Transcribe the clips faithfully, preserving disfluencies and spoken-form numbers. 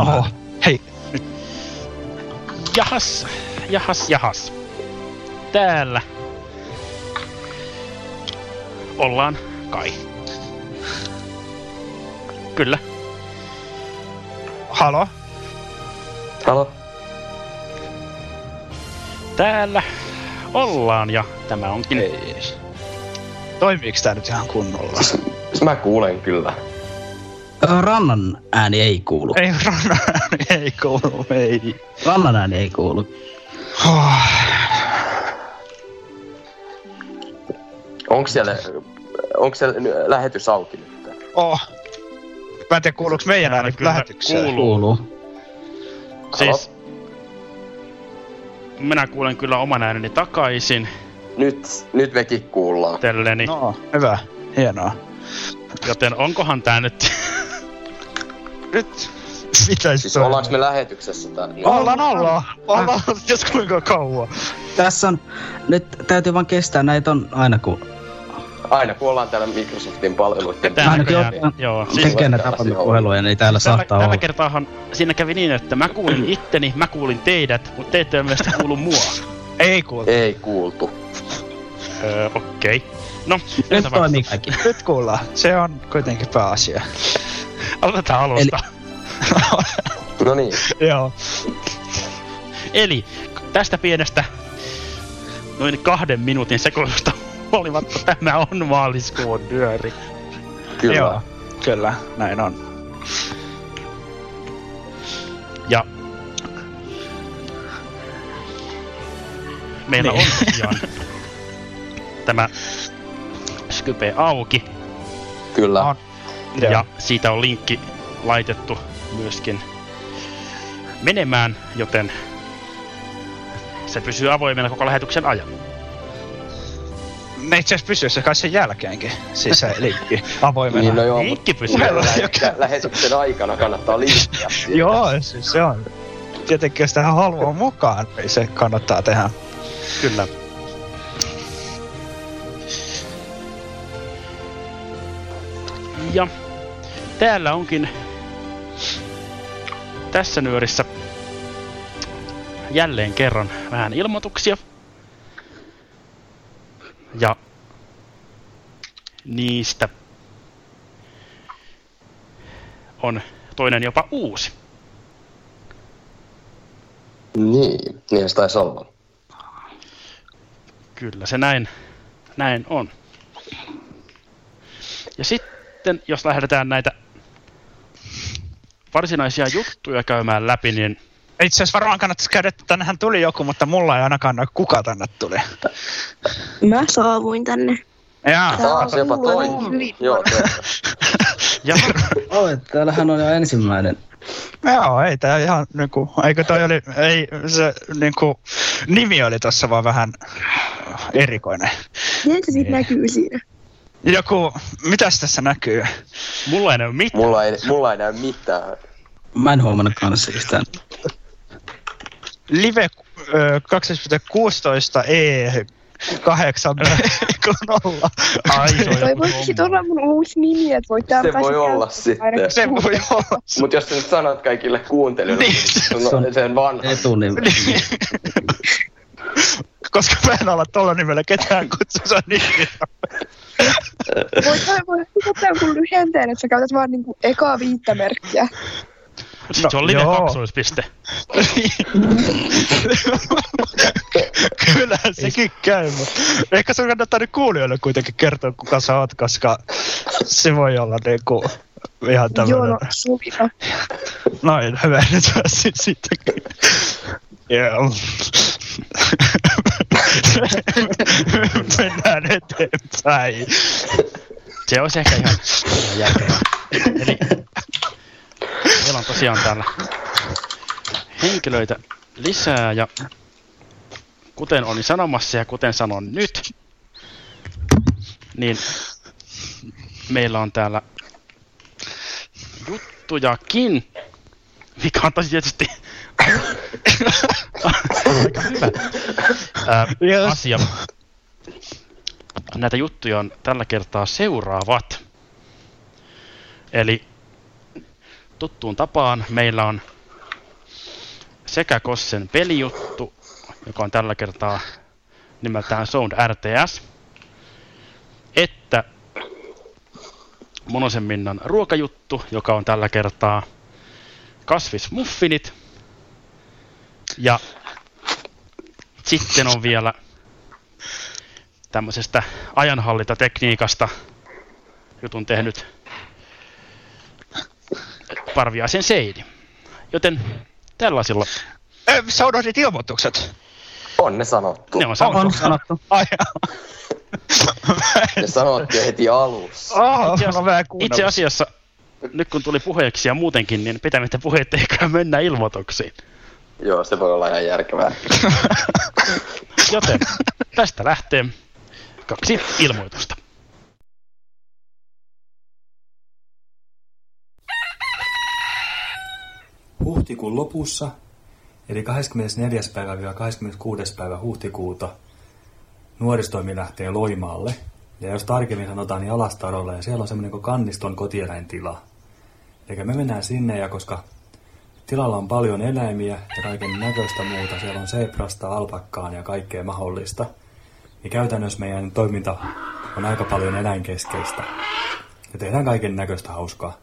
Oho, hei. Jahas, jahas, jahas. Täällä ollaan kai. Kyllä. Halo? Halo. Täällä ollaan ja tämä onkin... Ei. Toimiiks tää nyt ihan kunnolla? Mä kuulen kyllä. Rannan ääni ei kuulu. Ei, rannan ääni ei kuulu, ei. Rannan ääni ei kuulu. Oh. Onko siellä, siellä lähetys auki nyt? Oh. Mä en tiedä, kuuluuko meidän ääni lähetykseen? Kuuluu. Kuuluu. Siis... Minä kuulen kyllä oman ääneni takaisin. Nyt, nyt mekin kuullaan. Tälleni. No, hyvä. Hienoa. Joten onkohan tää nyt... Nyt pitäis siis olla. Ollaanko me lähetyksessä tää? Ollaan, ollaan. Ollaan jos kuinka kauan. Tässä on... Nyt täytyy vaan kestää. Näitä on aina kun... Aina kun ollaan täällä Microsoftin palveluiden... Täällä kertaa. Joo. Tekeenä tapamme puheluja, niin täällä saattaa olla. Tällä kertaahan siinä kävi niin, että mä kuulin itteni, mä kuulin teidät, mutta te ette mielestä kuulu mua. Ei kuultu. Ei kuultu. Öö, okei. No, nyt toimii kaikki. Nyt kuullaan. Se on kuitenkin pääasia. Aloitetaan alusta. Eli... no niin. Joo. Eli tästä pienestä noin kahden minuutin sekoilusta huolimatta tämä on maaliskuun nyöri. Kyllä. Joo, kyllä, näin on. Ja meillä niin. on tosiaan tämä Skype auki. Kyllä. On. Ja yeah. siitä on linkki laitettu myöskin menemään, joten se pysyy avoimena koko lähetyksen ajan. Ne itse asiassa pysyy se kai sen jälkeenkin, siis se linkki avoimena. Niin, no joo, linkki pysyy lä- lähetyksen aikana, kannattaa linkkiä. Joo, siis se on. Tietenkin jos tähän haluaa mukaan, niin se kannattaa tehdä. Kyllä. Ja täällä onkin tässä nyörissä jälleen kerran vähän ilmoituksia. Ja niistä on toinen jopa uusi. Niin, niin se taisi olla. Kyllä se näin, näin on. Ja sitten... Sitten, jos lähdetään näitä varsinaisia juttuja käymään läpi, niin... Itse asiassa varmaan kannattaisi käydä, että tännehän tuli joku, mutta mulla ei ainakaan näy, kuka tänne tuli. Mä saavuin tänne. Jaa. Taas jopa toinen. Joo, toinen. Täällähän on jo ensimmäinen. Joo, ei tää ihan niinku... Eikö toi oli... Ei, se niinku... Nimi oli tossa vaan vähän erikoinen. Miten se sit näkyy siinä? Joku... Mitäs tässä näkyy? Mulla ei näy mitään. Mulla ei, mulla ei näy mitään. Mä en huomannut kanssa yhtään. Live kaksi piste kuusitoista E kahdeksan nolla. Ai toi voi sit olla mun uusi nimi, et voi tää päästä. Se voi olla sitten. Se voi olla. Mut jos sä nyt sanot kaikille kuuntelijoille, niin sen vanha. Etunimi. Koska mä en ala tolla nimellä ketään kutsussa niin. Voi kai voi ottaa joku lyhenteen, että sä käytät vaan niinku ekaa viittä merkkiä. No, se on live kaksoispiste. Kyllä sekin käy, mutta ehkä sun kannattaa nyt kuulijoille kuitenkin kertoa kuka sä oot, koska se voi olla niinku ihan tämmönen. Joo, no suvina. Noin, hyvä nyt mä sit sittenkin. Joo. Mennään eteenpäin. Se olisi ehkä ihan järkevää. Eli meillä on tosiaan täällä henkilöitä lisää ja kuten olin sanomassa ja kuten sanon nyt, niin meillä on täällä juttujakin, mikä on tosi tietysti aika hyvä yes. asia. Näitä juttuja on tällä kertaa seuraavat. Eli tuttuun tapaan meillä on sekä Kossen pelijuttu, joka on tällä kertaa nimeltään Sound R T S, että Monosen Minnan ruokajuttu, joka on tällä kertaa kasvismuffinit. Ja sitten on vielä tämmöisestä ajanhallintatekniikasta jutun tehnyt Parviaisen Seidi. Joten tällaisilla... Ö, sä unohdit ilmoitukset. On ne sanottu. Ne on sanottu. On sanottu. Ai, ne sanottiin heti alussa. Oh, itse, asiassa, no itse asiassa, nyt kun tuli puheeksi ja muutenkin, niin pitämättä puheet eikä mennä ilmoituksiin. Joo, se voi olla ihan järkevää. Joten tästä lähtee kaksi ilmoitusta. Huhtikuun lopussa, eli kahdeskymmenesneljäs päivä kahdeskymmeneskuudes päivä huhtikuuta, nuoristoimi lähtee Loimaalle. Ja jos tarkemmin sanotaan, niin Alastarolle, ja siellä on semmoinen kuin Kanniston kotieläintila. Eli me mennään sinne, ja koska tilalla on paljon eläimiä ja kaiken näköistä muuta, siellä on seprasta, alpakkaan ja kaikkea mahdollista, niin käytännössä meidän toiminta on aika paljon eläinkeskeistä. Ja tehdään kaiken näköistä hauskaa.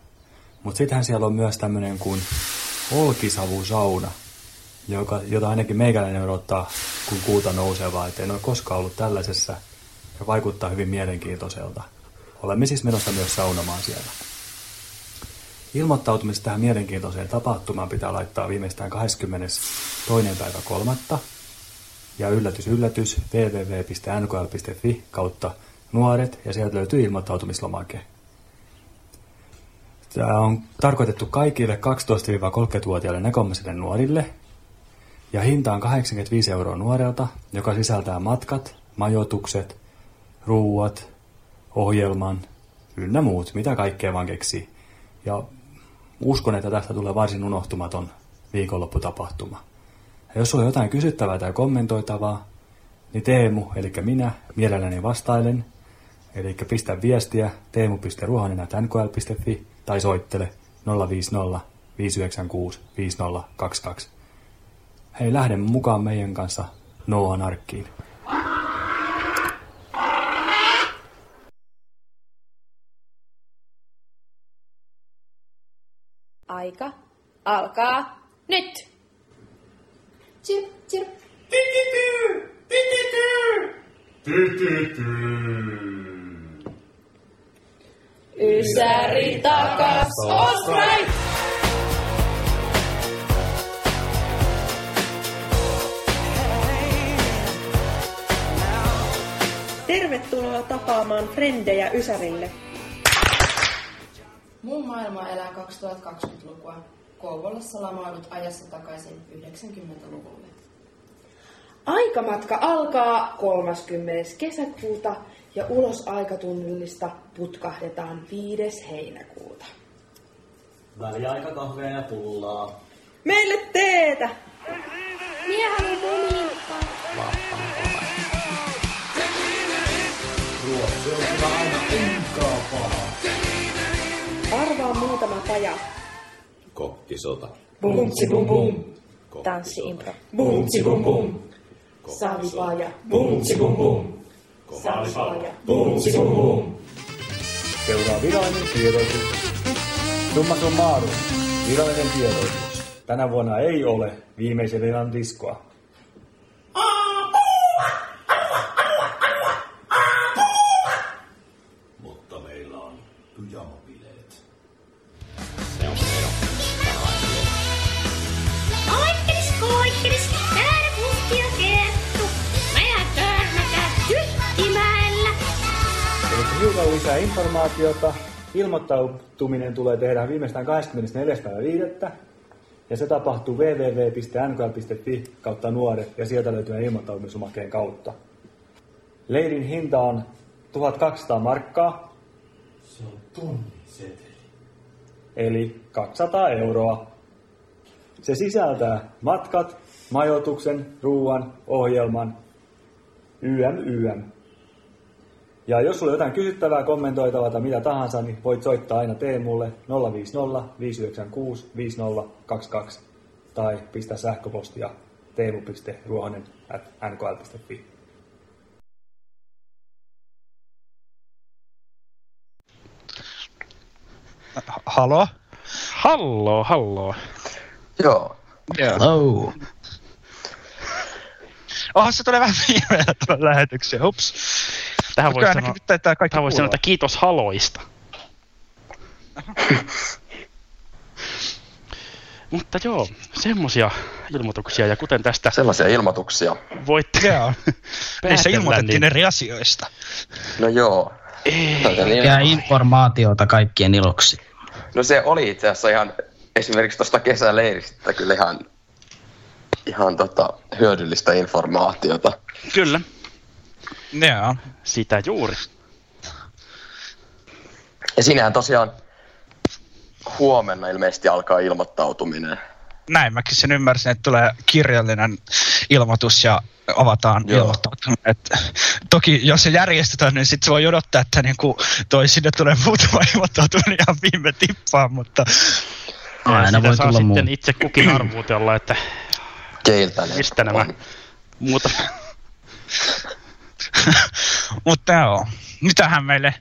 Mutta sittenhän siellä on myös tämmöinen kuin olkisavusauna, joka, jota ainakin meikäläinen odottaa, kun kuuta nousevaa, ettei ole koskaan ollut tällaisessa ja vaikuttaa hyvin mielenkiintoiselta. Olemme siis menossa myös saunomaan siellä. Ilmoittautumista tähän mielenkiintoiseen tapahtumaan pitää laittaa viimeistään kahdeskymmenestoinen päivä kolmatta ja yllätys yllätys www piste n k l piste f i kautta nuoret ja sieltä löytyy ilmoittautumislomake. Tämä on tarkoitettu kaikille kaksitoista-kolmekymmentävuotiaille näkövammaisille nuorille ja hinta on kahdeksankymmentäviisi euroa nuorelta, joka sisältää matkat, majoitukset, ruuat, ohjelman ynnä muut, mitä kaikkea vaan keksii. Ja uskon, että tästä tulee varsin unohtumaton viikonlopputapahtuma. Ja jos on jotain kysyttävää tai kommentoitavaa, niin Teemu, eli minä, mielelläni vastailen. Eli pistä viestiä teemu piste ruohonen ät n k l piste f i tai soittele nolla viisi nolla viisi yhdeksän kuusi viisi nolla kaksi kaksi. Hei, lähde mukaan meidän kanssa Noan arkkiin. Aika alkaa nyt! Chirp, chirp. Titityy! Titityy! Titityy! Ysäri takas, Osprey! Tervetuloa tapaamaan frendejä Ysärille. Mun maailma elää kaksituhattakaksikymmentälukua. Kouvolassa lamaudut ajassa takaisin yhdeksänkymmentäluvulle. Aikamatka alkaa kolmaskymmenes kesäkuuta ja ulos aikatunnillista putkahdetaan viides heinäkuuta. Väliaikakahvea ja pullaa. Meille teetä! Minä haluan pumiintaa. Ruotsi on kyllä aina enkaa pahaa. Arvaa muutama paja. Kokkisota. Bumtsi bum bum. Tanssi-impro. Bumtsi bum bum. Savipaja. Bumtsi bum bum. Savipaja. Bumtsi bum bum. Seuraa virallinen tiedotus. Summa summarum. Virallinen tiedotus. Tänä vuonna ei ole viimeisen illan diskoa. Lisää informaatiota. Ilmoittautuminen tulee tehdä viimeistään kahdeskymmenesneljäs viidettä Ja se tapahtuu www piste n k l piste f i kautta nuoret ja sieltä löytyy ilmoittautumislomakkeen kautta. Leirin hinta on tuhatkaksisataa markkaa. Se on tunniseteli. Eli kaksisataa euroa. Se sisältää matkat, majoituksen, ruuan, ohjelman, ym, ym. Ja jos sulla on jotain kysyttävää, kommentoitavaa tai mitä tahansa, niin voit soittaa aina Teemulle nolla viisi nolla viisi yhdeksän kuusi viisi nolla kaksi kaksi tai pistä sähköpostia teemu piste ruohonen ät n k l piste f i. Halo? Hallo, hallo. Joo. Hello. Oho, se tulee vähän viimeiltä lähetyksiä, hups. Tähän voisi sanoa, vois sanoa, että kiitos haloista. Mutta joo, semmoisia ilmoituksia ja kuten tästä... Sellaisia ilmoituksia. Voitte joo. Niissä ilmoitettiin niin... eri asioista. No joo. Eikä informaatiota kaikkien iloksi. No se oli itse asiassa ihan esimerkiksi tuosta kesäleiristä kyllä ihan, ihan tota, hyödyllistä informaatiota. Kyllä. Joo. Sitä juuri. Ja sinähän tosiaan huomenna ilmeisesti alkaa ilmoittautuminen. Näin, mäkin sen ymmärsin, että tulee kirjallinen ilmoitus ja avataan ilmoittautuminen. Toki jos se järjestetään, niin sitten se voi odottaa, että niinku toi sinne tulee muutama ilmoittautuminen ihan viime tippaan, mutta... Aina sitä voi saa tulla sitten muu. Itse kukin arvuutella, että keiltä ne mistä nämä muuta... Mutta joo, mitähän meille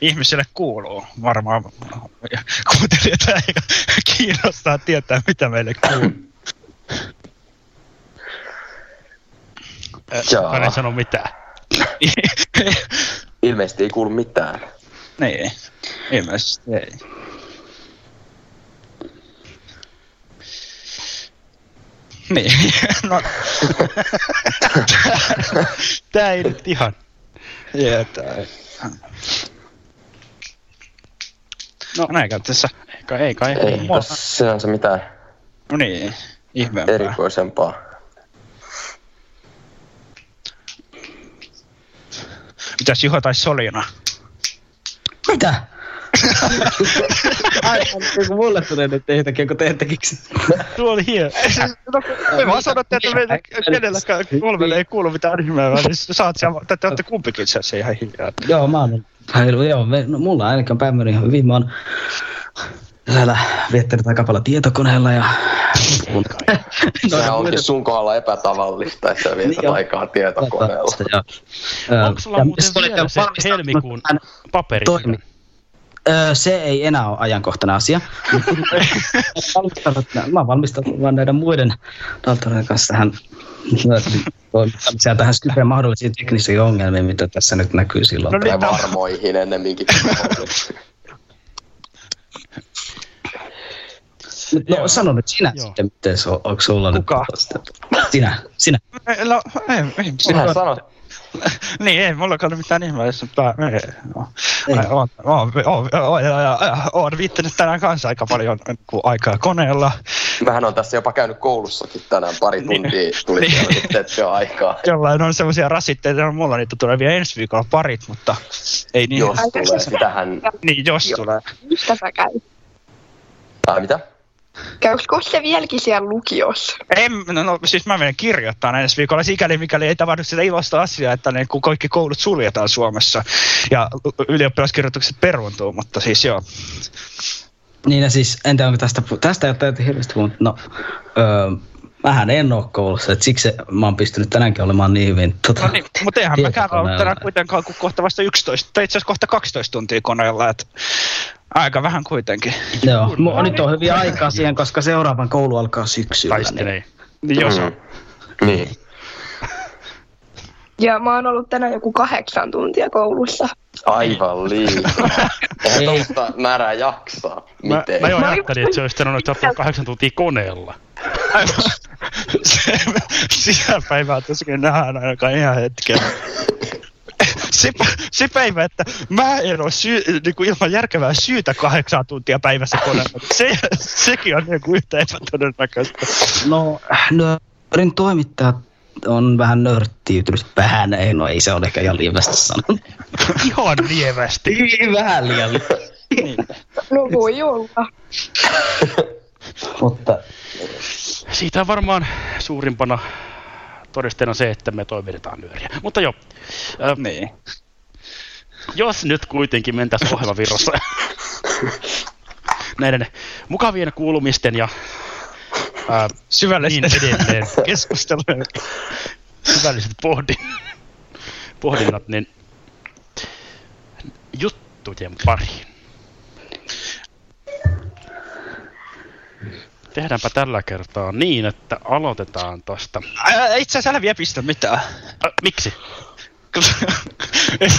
ihmisille kuuluu? Varmaan kuuntelijoita ei kiinnostaa tietää, mitä meille kuuluu. Mä en sano mitään. Ilmeisesti ei kuulu mitään. Niin, ilmeisesti ei. Niin, no... Tää ei nyt ihan... Jee, tää ei. No, näin kai tässä. Ei kai, ei kai. Ei tässä sinänsä mitään... No niin, ihmeempää. Erikoisempaa. Mitäs Juho tai Solina? Mitä? Aivan, kun mulle tulee nyt yhtäkkiä, kun te tekiksi. Tuo oli hieno. Me vaan sanotte, että meidän kenelläkään kolmelle ei kuulu mitään ihmeä, vaan te olette kumpikin itse asiassa ihan hiljaa. Joo, mä oon ollut. Mulla on ainakaan päivämyrin ihan hyvin. Mä oon täällä viettänyt aika paljon tietokoneella ja... Sehän onkin sun kohdalla epätavallista, että sä vietät aikaa tietokoneella. Onko sulla muuten vielä se helmikuun paperista? Se ei enää ole ajankohtainen asia. Mä oon valmistanut vaan näiden muiden daltoreiden kanssa tähän, tähän Skypeen mahdollisiin teknisiin ongelmiin, mitä tässä nyt näkyy silloin. No niin, varmoihin ennemminkin. No sano nyt sinä joo. Sitten, miten se on, onko sulla kuka? Nyt? Sinä, sinä. No, ei, ei, sinä sanot. Niin, ei mulla ole mitään ihmeellistä, mutta olen viittänyt tänään kanssa aika paljon aikaa koneella. Mähän on tässä jopa käynyt koulussakin tänään, pari tuntia tuli tiettyä aikaa. Jollain on semmoisia rasitteita, mulla niitä tulee vielä ensi viikolla parit, mutta ei niin. Jos tulee tähän. Niin, jos tulee. Mistä sä käy? Ai mitä? Käykö se vieläkin siellä lukiossa? En, no, no siis mä menen kirjoittamaan ensi viikolla sikäli, mikäli ei tavahdu sitä iloista asiaa, että niin, kun kaikki koulut suljetaan Suomessa ja ylioppilaskirjoitukset peruuntuu, mutta siis joo. Niin ja siis, entä onko tästä, tästä ei ole täytyy hirveästi puhunut, no öö, mähän en ole koulussa, että siksi mä oon pystynyt tänäänkin olemaan niin hyvin. Tota, no niin, mutta eihän mäkään ole tänään kuitenkaan kuin kohta vasta yksitoista, tai itse asiassa kohta kaksitoista tuntia koneella, että... Aika vähän kuitenkin. Joo, no, nyt on hyviä aikaa siihen, koska seuraavan koulu alkaa syksyllä. Taistelee. Niin. Jos on. Mm. Niin. Ja mä oon ollut tänään joku kahdeksan tuntia koulussa. Aivan liikaa. Eihän tuosta määrää jaksaa. Miten? Mä, mä jo ajattelin, että se olisi tänään ollut kahdeksan tuntia koneella. Aivan. Sitä päivää tosikin nähdään ainakaan ihan hetkellä. se, se päivä, että mä en ole syy, niin kuin ilman järkevää syytä kahdeksan tuntia päivässä koneella. Se, sekin on niin kuin yhtä epätodennäköistä. No, Nyörin toimittajat on vähän nörttiytynyt. Vähän ei, no ei se ole ehkä ihan lievästi sanonut. Ihan lievästi. Vähän liian lievästi. No voi olla. Mutta siitä on varmaan suurimpana todisteena se, että me toimitetaan Nyöriä. Mutta jo. Äh, niin. Jos nyt kuitenkin mentäisiin ohjelmavirrossa näiden mukavien kuulumisten ja äh, syvällisten niin edelleen keskustelujen syvälliset pohdin, pohdinnat, niin juttujen pariin. Tehdäänpä tällä kertaa niin, että aloitetaan tosta. Itse asiassa älä vielä pistä mitään. Ä, miksi? En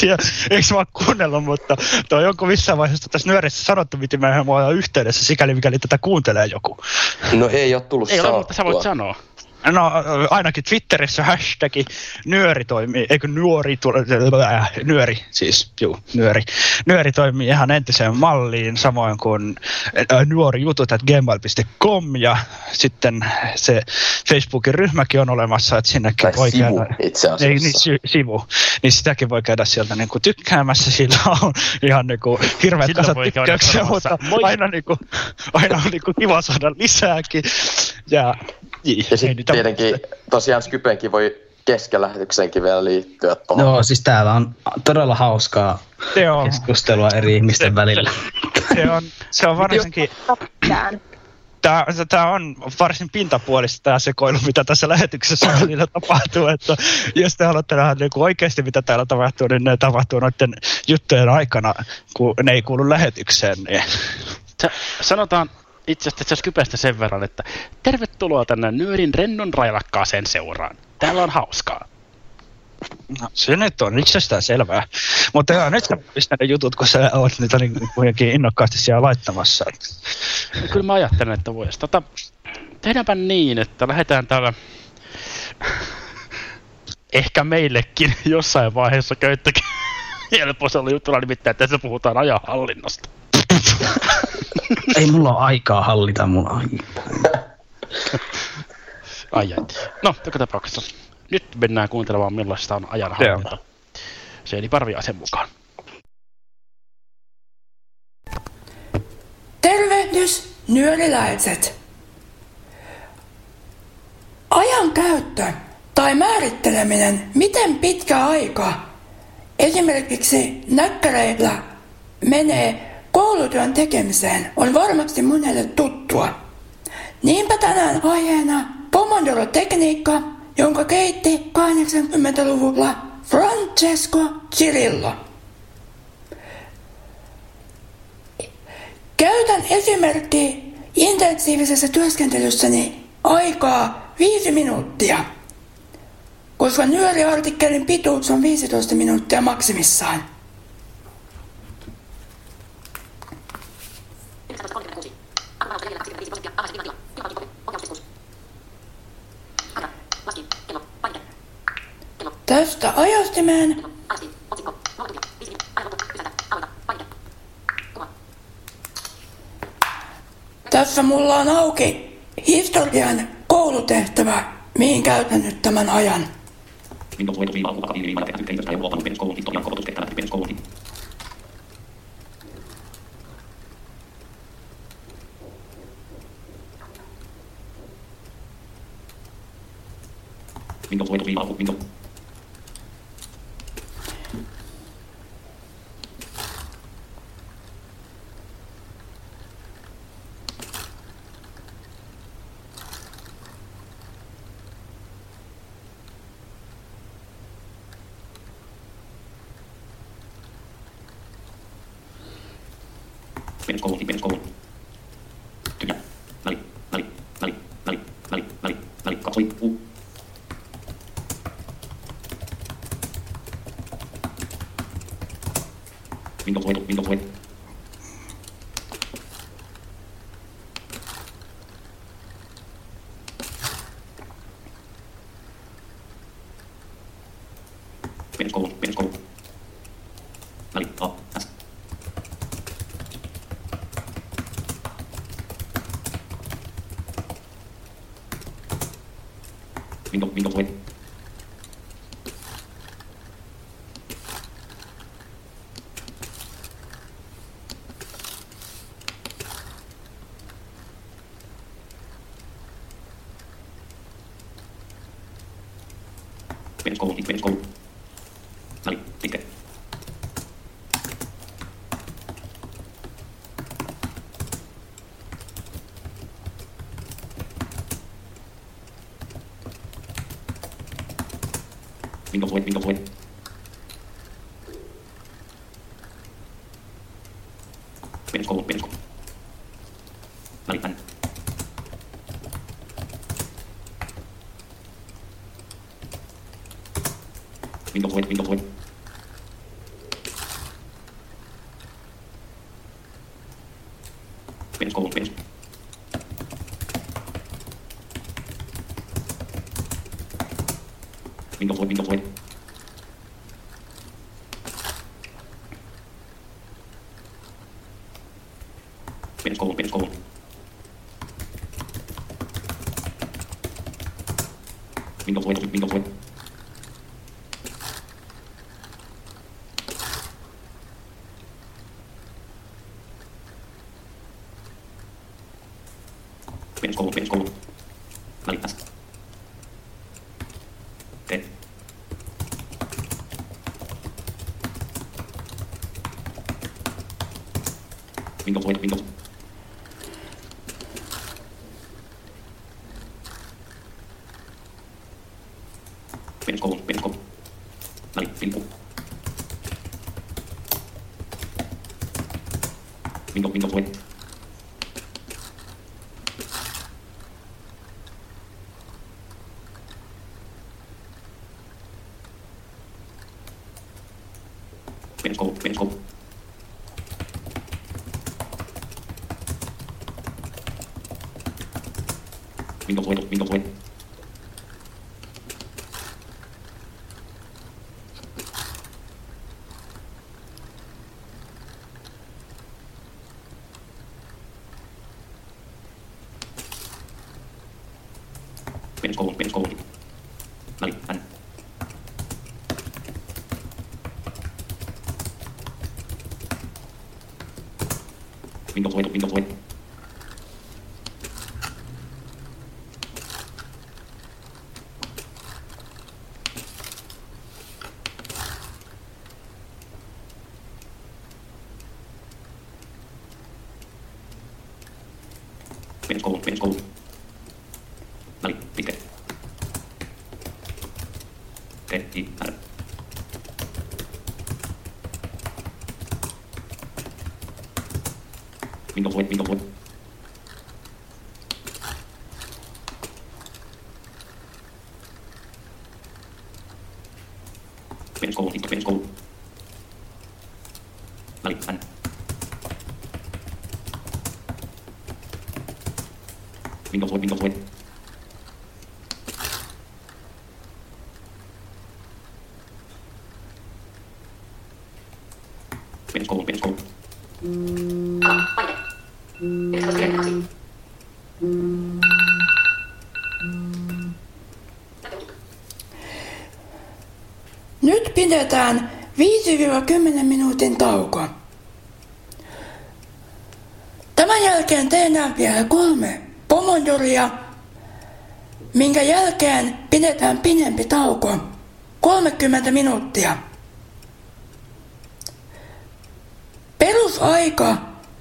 tiedä, eikö mä oon kuunnellut, mutta tuo on jonkun missään vaiheessa tässä Nyörissä sanottu, miten mä en ole yhteydessä, sikäli mikäli tätä kuuntelee joku. No ei ole tullut saattua. Ei ole, mutta sä voit sanoa. No ainakin Twitterissä hashtagi Nyöri toimii, eikö Nyöri, Nyöri siis, juu, Nyöri. Nyöri toimii ihan entiseen malliin, samoin kuin nyörijutut at gmail piste com ja sitten se Facebookin ryhmäkin on olemassa, että sinnekin tai voi sivu, käydä. Itse asiassa. Niin, si, sivu, niin sitäkin voi käydä sieltä niin kuin tykkäämässä, sillä on ihan niin kuin hirveät sillä kasat tykkäyksiä, mutta aina, niin kuin, aina on niin kuin kiva saada lisääkin ja... Ja sitten tietenkin tosiaan Skypenkin voi kesken lähetyksenkin vielä liittyä tuohon. Joo, siis täällä on todella hauskaa on keskustelua eri ihmisten se, välillä. Se on, se on varsinkin... Tämä, tämä on varsin pintapuolista tämä sekoilu, mitä tässä lähetyksessä välillä tapahtuu, että jos te haluatte nähdä niin oikeasti, mitä täällä tapahtuu, niin ne tapahtuu noiden juttujen aikana, kun ne ei kuulu lähetykseen. Niin. Sanotaan... Itse asiassa Skypestä sen verran, että tervetuloa tänne Nyörin rennon railakkaaseen seuraan. Täällä on hauskaa. No, se nyt on itsestään selvää. Mutta joo, nyt sä pistät ne jutut, kun sä oot niitä niin kuitenkin innokkaasti siellä laittamassa. Ja kyllä mä ajattelen, että voisi. Tota, tehdäänpä niin, että lähdetään täällä ehkä meillekin jossain vaiheessa käyttäkin helpoisella jutulla, nimittäin tässä puhutaan ajanhallinnasta. Ei mulla ole aikaa hallita mun aikaa. Ai ai. No, joka tapauksessa. Nyt mennään kuuntelemaan, millaista on ajanhallinta. Se eli Parvia sen mukaan. Tervehdys, nyöriläiset! Ajan käyttö tai määritteleminen, miten pitkä aika esimerkiksi näkkäreillä menee koulutyön tekemiseen, on varmasti monelle tuttua. Niinpä tänään aiheena Pomodoro-tekniikka, jonka kehitti kahdeksankymmentäluvulla Francesco Cirillo. Käytän esimerkki intensiivisessä työskentelyssäni aikaa viisi minuuttia, koska nyöriartikkelin pituus on viisitoista minuuttia maksimissaan. Tästä ajastimeen tässä mulla on auki historian koulutehtävä, mihin käytän nyt tämän ajan. Minä koulun, minä Liitto. Windows, Windows, Windows. Windows web, Windows web. Perusko, perusko. Valitan. Windows web, Windows web. Perusko, perusko. Windows web, Windows web. Perusko, perusko. Windows web, Windows web. Perusko, perusko. Valittas. Windows, Windows, Windows. Perusko, perusko. Väli, pilku. Windows, Windows, Windows. Perusko, perusko. Windows web, Windows web. Perusko, perusko. Valitan. Windows web, Windows web. Perusko, perusko. Väli, pitkä. Tehti, R. Windows web, Windows web. Perusko, perusko. Väli, N. Windows web, Windows web. Perusko, perusko. Paine. Perusko, kasi. Nyt pidetään viisi kymmenen minuutin tauko. Tämän jälkeen tehdään vielä kolme pomodoria, minkä jälkeen pidetään pidempi tauko, kolmekymmentä minuuttia. Perusaika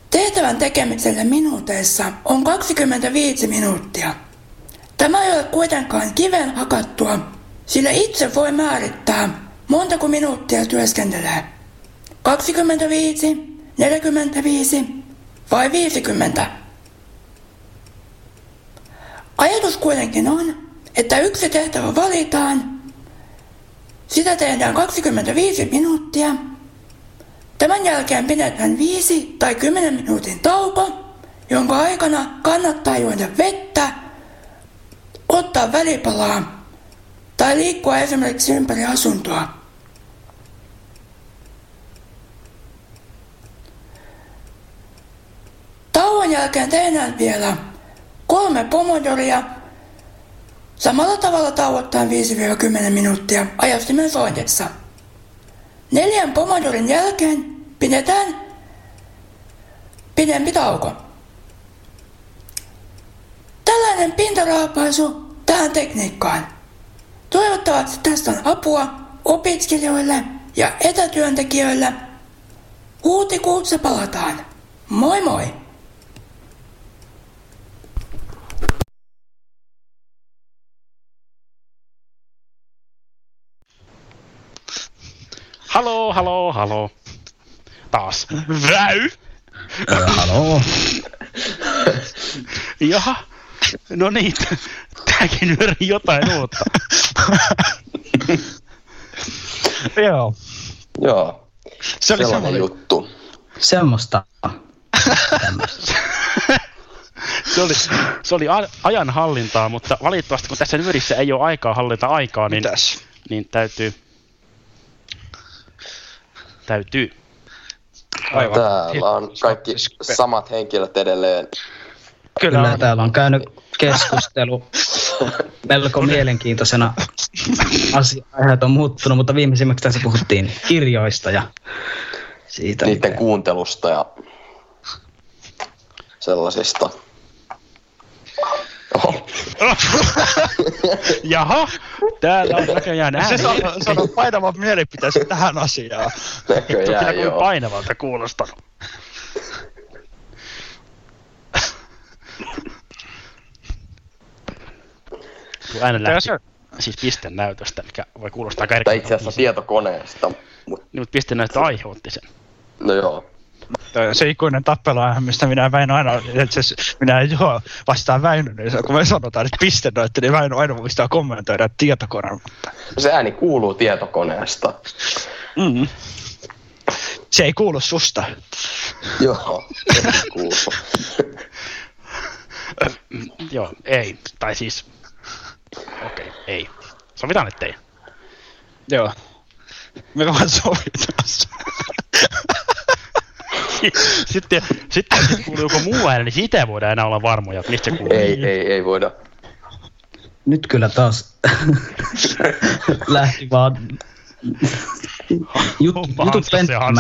tehtävän tekemiselle minuuteissa on kaksikymmentäviisi minuuttia. Tämä ei ole kuitenkaan kiveen hakattua, sillä itse voi määrittää, montako minuuttia työskentelee. kaksikymmentäviisi, neljäkymmentäviisi vai viisikymmentä? Ajatus kuitenkin on, että yksi tehtävä valitaan, sitä tehdään kaksikymmentäviisi minuuttia, tämän jälkeen pidetään viisi tai kymmenen minuutin tauko, jonka aikana kannattaa juoda vettä, ottaa välipalaa tai liikkua esimerkiksi ympäri asuntoa. jälkeen tehdään vielä kolme pomodoria. Samalla tavalla tauottaen viisi-kymmenen minuuttia ajastimen soidessa. Neljän pomodorin jälkeen pidetään pidempi tauko. Tällainen pintaraapaisu tähän tekniikkaan. Toivottavasti tästä on apua opiskelijoille ja etätyöntekijöille. Huhtikuussa palataan. Moi moi! Haloo, haloo, haloo. Taas. Väy! Äh, haloo. Jaha. No niin, tääkin nyörii jotain uutta. Joo. Joo. Se oli sellainen juttu. Semmosta. se oli, se oli a- ajan hallintaa, mutta valitettavasti kun tässä nyörissä ei ole aikaa hallita aikaa, niin, niin täytyy... Täytyy. Aivan. Täällä on kaikki samat henkilöt edelleen. Kyllä, Kyllä täällä on käynyt keskustelu melko mielenkiintoisena. Asia-aiheet on muuttunut, mutta viimeisimmäksi tässä puhuttiin kirjoista ja siitä. Niiden miten... kuuntelusta ja sellaisista. Oh. Jaha, täällä on näköjään ääni. Se sanoo painavan mielipiteensä tähän asiaan. Näköjään, on joo. Kuin painavalta kuulostanut. Tuo äänen lähti siis pistennäytöstä, mikä voi kuulostaa kärkeen. Tai itse asiassa tietokoneesta. Mutta niin, mut pistennäyttö aiheutti sen. No joo. Se ikuinen tappelua, mistä minä Väin aina, että minä joo, vastaan Väinyn, niin kun me sanotaan, että pistennöitte, niin Väinyn aina muistaa kommentoida tietokoneen. Se ääni kuuluu tietokoneesta. Mm. Se ei kuulu susta. Joo, ei kuulu. Joo, ei. Tai siis, okei, okay, ei. Sovitaan, ettei. Joo. Me vaan sovitaan. Sitten, sitten jos kuuluu joku muu ääni, niin siitä ei voida enää olla varmoja, että mistä se kuuluu. Ei, ei, ei voida. Nyt kyllä taas lähti vaan jut, jutut lentämään.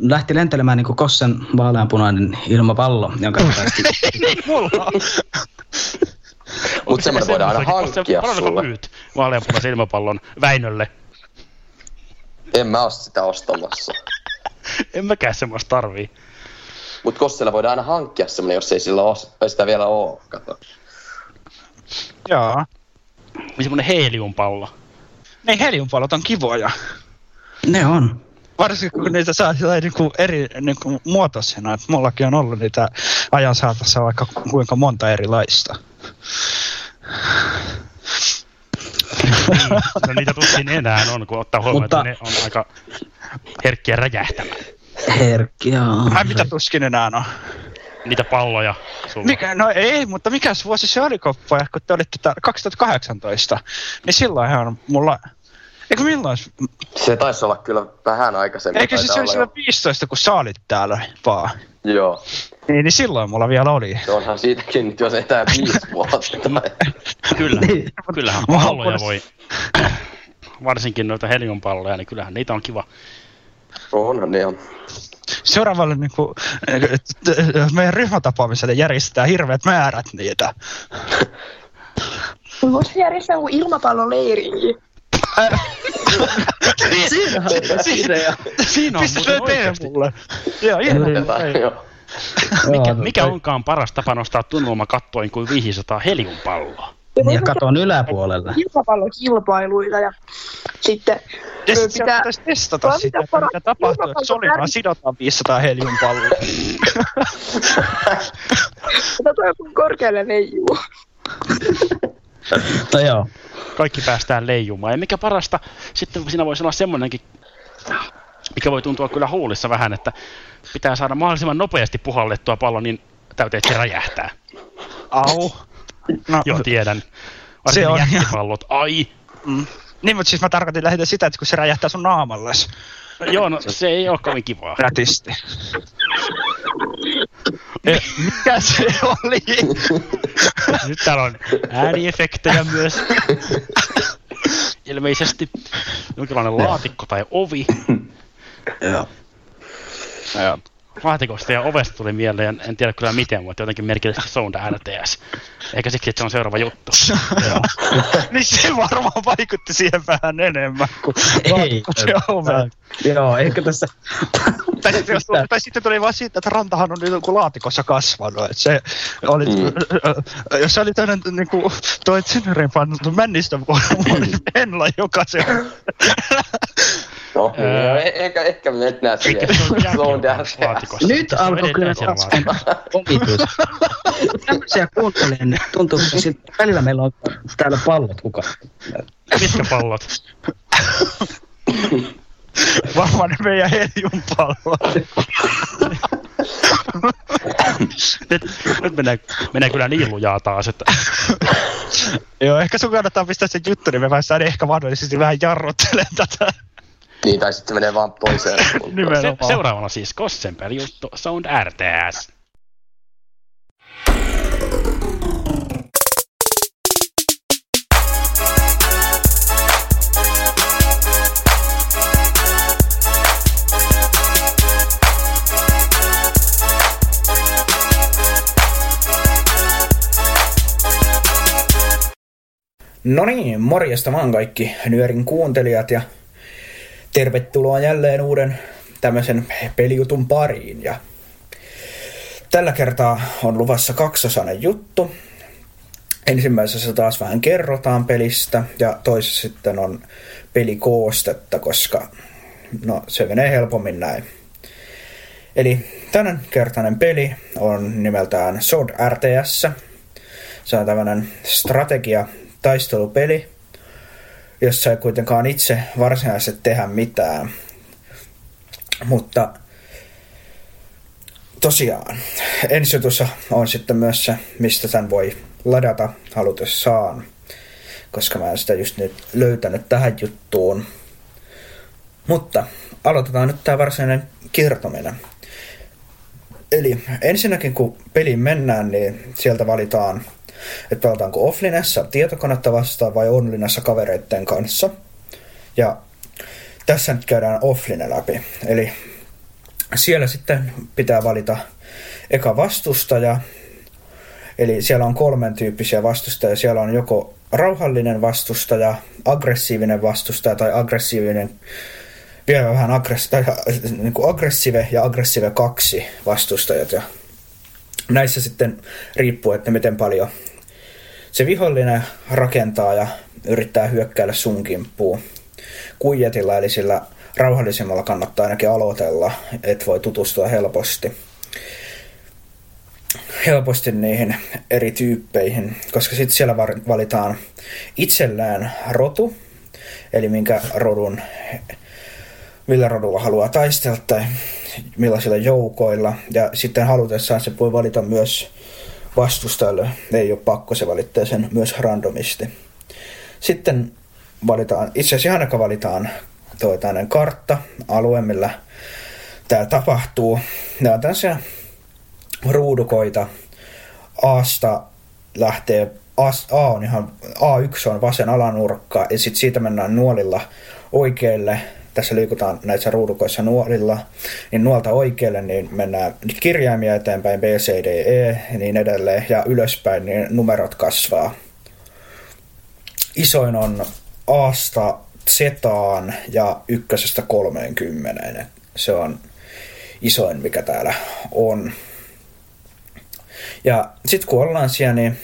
Lähti lentelemään niin kuin Kossen vaaleanpunainen ilmapallo, jonka päästi. Niin, mulla on. Mutta semmoinen voidaan aina hankkia sulle. Myyt vaaleanpunaisen ilmapallon Väinölle? En mä oo sitä ostamassa. En mäkään semmoista tarvii. Mut Kossella voidaan aina hankkia semmonen, jos ei sillä ole, ei sitä vielä oo, kato. Joo. Semmonen heliumpallo. Ne heliumpallot on kivoja. Ne on. Varsinkin kun niitä saa niinku eri niinku muotoisena, että mullakin on ollut niitä ajan saatossa vaikka kuinka monta erilaista. No niitä tuskin enää on, kun ottaa huomioon, mutta... että ne on aika herkkiä räjähtämään. Herkkiä on. Ai mitä tuskin enää on? Niitä palloja. Mikä, no ei, mutta mikäs vuosi se oli, koppoja, kun te olitte kaksituhattakahdeksantoista, niin silloinhan mulla... Eikö milloin? Se taisi olla kyllä vähän aikaisemmin. Eikö siis se oli silloin viisitoista, kun sä olit täällä vaan? Joo. Niin, niin silloin mulla vielä oli. Se onhan siitäkin nyt jos etää viisi vuotta. Kyllä, niin. Kyllähän palloja voi. Varsinkin noita heliumpalloja, niin kyllähän niitä on kiva. Onhan ne on. Seuraavalle niinku, meidän ryhmätapaamiselle järjestetään hirveät määrät niitä. Voisi järjestää joku ilmapalloleirinkin. Siinä on idea. Siinä on muuten oikeasti. Joo, joo. Mikä, mikä onkaan paras tapa nostaa tunnelma kattoin kuin viisisataa heliumpalloa? Ja katon yläpuolella. Ilmapallokilpailuita ja sitten... Sitten pitää testata sitä, mitä tapahtuu, jos solimaan sidotaan viisisataa heliumpalloa. Tätä on korkealle leijuu. No joo. Kaikki päästään leijumaan. Ja mikä parasta, sitten siinä voisi olla semmoinenkin, mikä voi tuntua kyllä huulissa vähän, että pitää saada mahdollisimman nopeasti puhallettua pallo, niin täytyy, että se räjähtää. Au. No, joo, tiedän. Varsinkin jättipallot. Ai. Mm. Niin, mutta siis mä tarkoitin lähinnä sitä, että kun se räjähtää sun naamallesi. No, joo, no se ei ole kovin kivaa. Rätisti. Mikä se oli? Nyt täällä on ääniefektejä myös. Ilmeisesti jonkinlainen laatikko tai ovi. Joo. Ja laatikosta ja ovesta tuli mieleen, en tiedä kyllä miten, mutta jotenkin merkillisesti Sound R T S. Eikä siksi, että se on seuraava juttu. Niin se varmaan vaikutti siihen vähän enemmän kuin laatikko ja ovet. Joo, ehkä tässä... Tai sitten, tai sitten tuli vaan siitä, että rantahan on niin kuin laatikossa kasvanut, että se oli, mm. jos se oli toinen niin kuin toi Zinnerin pannut männistä vuoden Venla, joka se on. No, ehkä, ehkä menet nää siihen. Nyt alkoi kyllä katsomaan omitus. Tämmöisiä kuuntelen, tuntuu, että välillä meillä on täällä pallot mukaan. Mitkä pallot? Varmaan ne meidän Heljun pallot. Nyt, nyt menee, menee kyllä niin lujaa taas, että... Joo, ehkä sun kannattaa pistää sen juttu, niin me päästään ehkä mahdollisesti vähän jarruttelemaan tätä. Niin, tai sitten se menee vaan toiseen. Se, seuraavana siis Kossenpel juttu Sound R T S. No niin, morjesta vaan kaikki Nyörin kuuntelijat ja tervetuloa jälleen uuden tämmöisen pelijutun pariin. Ja tällä kertaa on luvassa kaksosainen juttu. Ensimmäisessä taas vähän kerrotaan pelistä ja toisessa sitten on pelikoostetta, koska no, se menee helpommin näin. Eli tämänkertainen peli on nimeltään Sound R T S. Se on tämmöinen strategia taistelupeli, jossa ei kuitenkaan itse varsinaisesti tehdä mitään. Mutta tosiaan, ensi jutussa on sitten myös se, mistä tämän voi ladata halutessaan, koska mä en sitä just nyt löytänyt tähän juttuun. Mutta aloitetaan nyt tämä varsinainen kertominen. Eli ensinnäkin kun peliin mennään, niin sieltä valitaan, että pelataanko offlinessa tietokonetta vastaan vai onlinessa kavereiden kanssa. Ja tässä nyt käydään offline läpi. Eli siellä sitten pitää valita eka vastustaja. Eli siellä on kolmen tyyppisiä vastustajia. Siellä on joko rauhallinen vastustaja, aggressiivinen vastustaja tai aggressiivinen, vielä vähän aggressi- tai, niin kuin aggressive ja aggressive kaksi vastustajat. Ja näissä sitten riippuu, että miten paljon se vihollinen rakentaa ja yrittää hyökkäillä sun kimppuun. Kuijetilla, eli sillä rauhallisimmalla kannattaa ainakin aloitella, et voi tutustua helposti. Helposti niihin eri tyyppeihin, koska sitten siellä valitaan itsellään rotu, eli minkä rodun, millä rodulla haluaa taistella tai millaisilla joukoilla. Ja sitten halutessaan se voi valita myös vastustajalle. Ei ole pakko, se valittaa sen myös randomisti. Sitten valitaan, itse asiassa ainakaan valitaan tuo tämmöinen kartta, alue, millä tämä tapahtuu. Nämä on tämmöisiä ruudukoita. Aasta lähtee, A, A on ihan, A yksi on vasen alanurkka ja sitten siitä mennään nuolilla oikealle. Tässä liikutaan näissä ruudukoissa nuolilla, niin nuolta oikealle niin mennään kirjaimia eteenpäin, B, C, D, E ja niin edelleen, ja ylöspäin niin numerot kasvaa. Isoin on A:sta Z:aan ja ykkösestä kolmeenkymmeneen. Se on isoin, mikä täällä on. Ja sit kun ollaan siellä, niin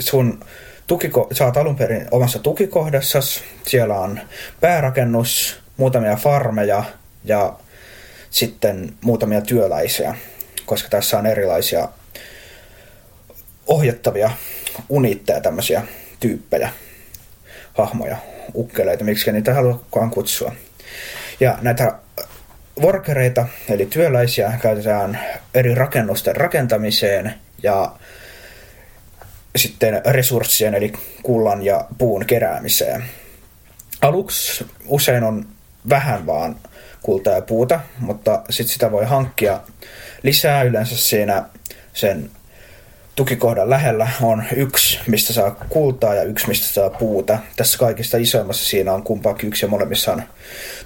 sun... Tukiko- saat alun perin omassa tukikohdassasi, siellä on päärakennus, muutamia farmeja ja sitten muutamia työläisiä, koska tässä on erilaisia ohjattavia unitteja, tämmöisiä tyyppejä, hahmoja, ukkeleita, miksi niitä haluatkaan kutsua. Ja näitä workereita, eli työläisiä, käytetään eri rakennusten rakentamiseen ja sitten resurssien, eli kullan ja puun keräämiseen. Aluksi usein on vähän vaan kultaa ja puuta, mutta sitten sitä voi hankkia lisää yleensä siinä sen tukikohdan lähellä on yksi, mistä saa kultaa ja yksi, mistä saa puuta. Tässä kaikista isoimmassa siinä on kumpaakin yksi ja molemmissa on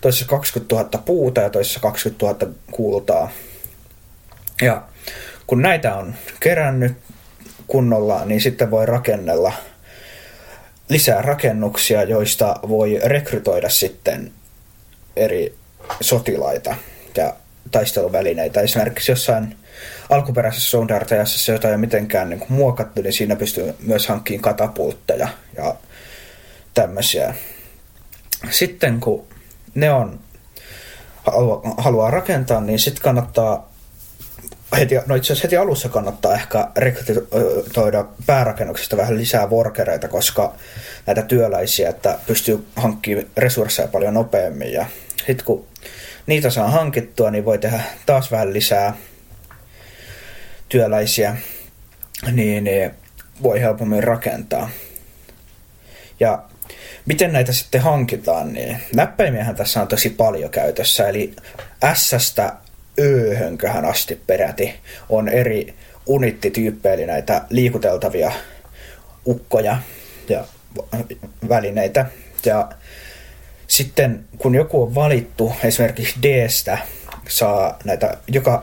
toisessa kaksikymmentätuhatta puuta ja toisessa kaksikymmentätuhatta kultaa. Ja kun näitä on kerännyt kunnolla, niin sitten voi rakennella lisää rakennuksia, joista voi rekrytoida sitten eri sotilaita ja taisteluvälineitä. Esimerkiksi jossain alkuperäisessä Sound R T S:ssä, jota ei ole mitenkään niin kuin muokattu, niin siinä pystyy myös hankkiin katapultteja ja tämmöisiä. Sitten kun ne on, haluaa rakentaa, niin sitten kannattaa heti, no itse asiassa heti alussa kannattaa ehkä rekrytoida päärakennuksesta vähän lisää workereita, koska näitä työläisiä, että pystyy hankkimaan resursseja paljon nopeammin. Ja sitten kun niitä saa hankittua, niin voi tehdä taas vähän lisää työläisiä, niin voi helpommin rakentaa. Ja miten näitä sitten hankitaan, niin näppäimiähän tässä on tosi paljon käytössä, eli S:stä Öhönköhän asti peräti on eri unittityyppejä, eli näitä liikuteltavia ukkoja ja välineitä. Ja sitten kun joku on valittu, esimerkiksi D:stä saa näitä, joka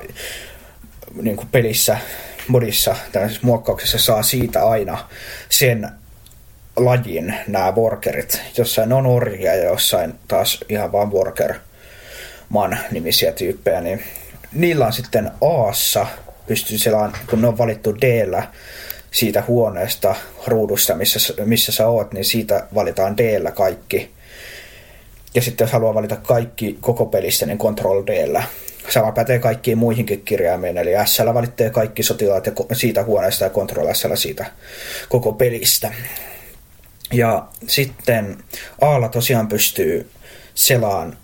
niin kuin pelissä, modissa, tämmöisessä muokkauksessa saa siitä aina sen lajin nämä workerit. Jossain on orjia ja jossain taas ihan vaan worker man nimisiä tyyppejä, niin niillä on sitten A:ssa, pystyy selaan, kun ne on valittu D:llä siitä huoneesta, ruudusta, missä, missä sä oot, niin siitä valitaan D:llä kaikki. Ja sitten jos haluaa valita kaikki koko pelistä, niin Control D:llä. Sama pätee kaikkiin muihinkin kirjaimiin, eli S:llä valitsee kaikki sotilaat ja siitä huoneesta ja Control S:llä siitä koko pelistä. Ja sitten A:lla tosiaan pystyy selaan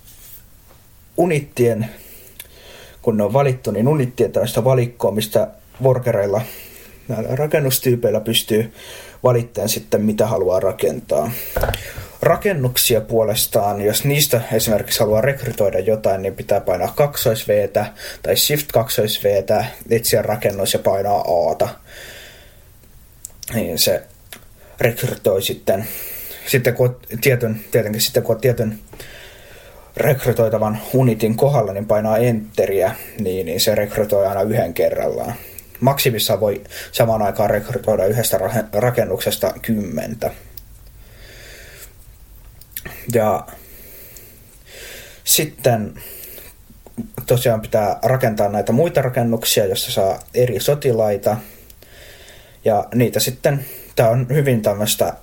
unittien, kun ne on valittu, niin unittien tällaista valikkoa, mistä workereilla, näillä rakennustyypeillä pystyy valittamaan sitten, mitä haluaa rakentaa. Rakennuksia puolestaan, jos niistä esimerkiksi haluaa rekrytoida jotain, niin pitää painaa kaksois-V:tä tai shift-kaksois-V:tä, etsiä rakennus ja painaa A:ta. Niin se rekrytoi sitten, sitten kun on tietyn, tietenkin sitten kun on tietyn rekrytoitavan unitin kohdalla, niin painaa enteriä, niin, niin se rekrytoi aina yhden kerrallaan. Maksimissaan voi samaan aikaan rekrytoida yhdestä rakennuksesta kymmentä. Ja sitten tosiaan pitää rakentaa näitä muita rakennuksia, joissa saa eri sotilaita. Ja niitä sitten, tämä on hyvin tämmöistä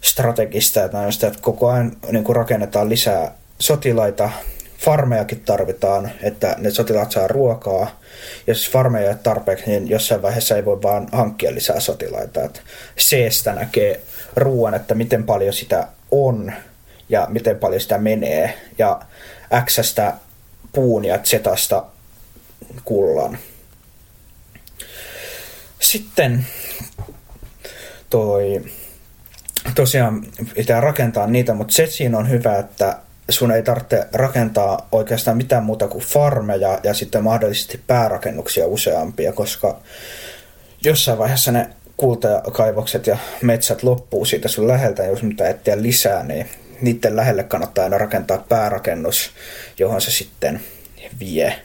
strategista, tämmöistä, että koko ajan niin kuin rakennetaan lisää sotilaita, farmejakin tarvitaan, että ne sotilaat saa ruokaa. Jos farmeja ei ole tarpeeksi, niin jossain vaiheessa ei voi vaan hankkia lisää sotilaita. Et C:stä näkee ruoan, että miten paljon sitä on ja miten paljon sitä menee. Ja X:stä puun ja Z:stä kullan. Sitten toi, tosiaan pitää rakentaa niitä, mutta se siinä on hyvä, että sun ei tarvitse rakentaa oikeastaan mitään muuta kuin farmeja ja sitten mahdollisesti päärakennuksia useampia, koska jossain vaiheessa ne kultakaivokset ja metsät loppuu siitä sun läheltä, ja jos mitä etsiä lisää, niin niiden lähelle kannattaa aina rakentaa päärakennus, johon se sitten vie,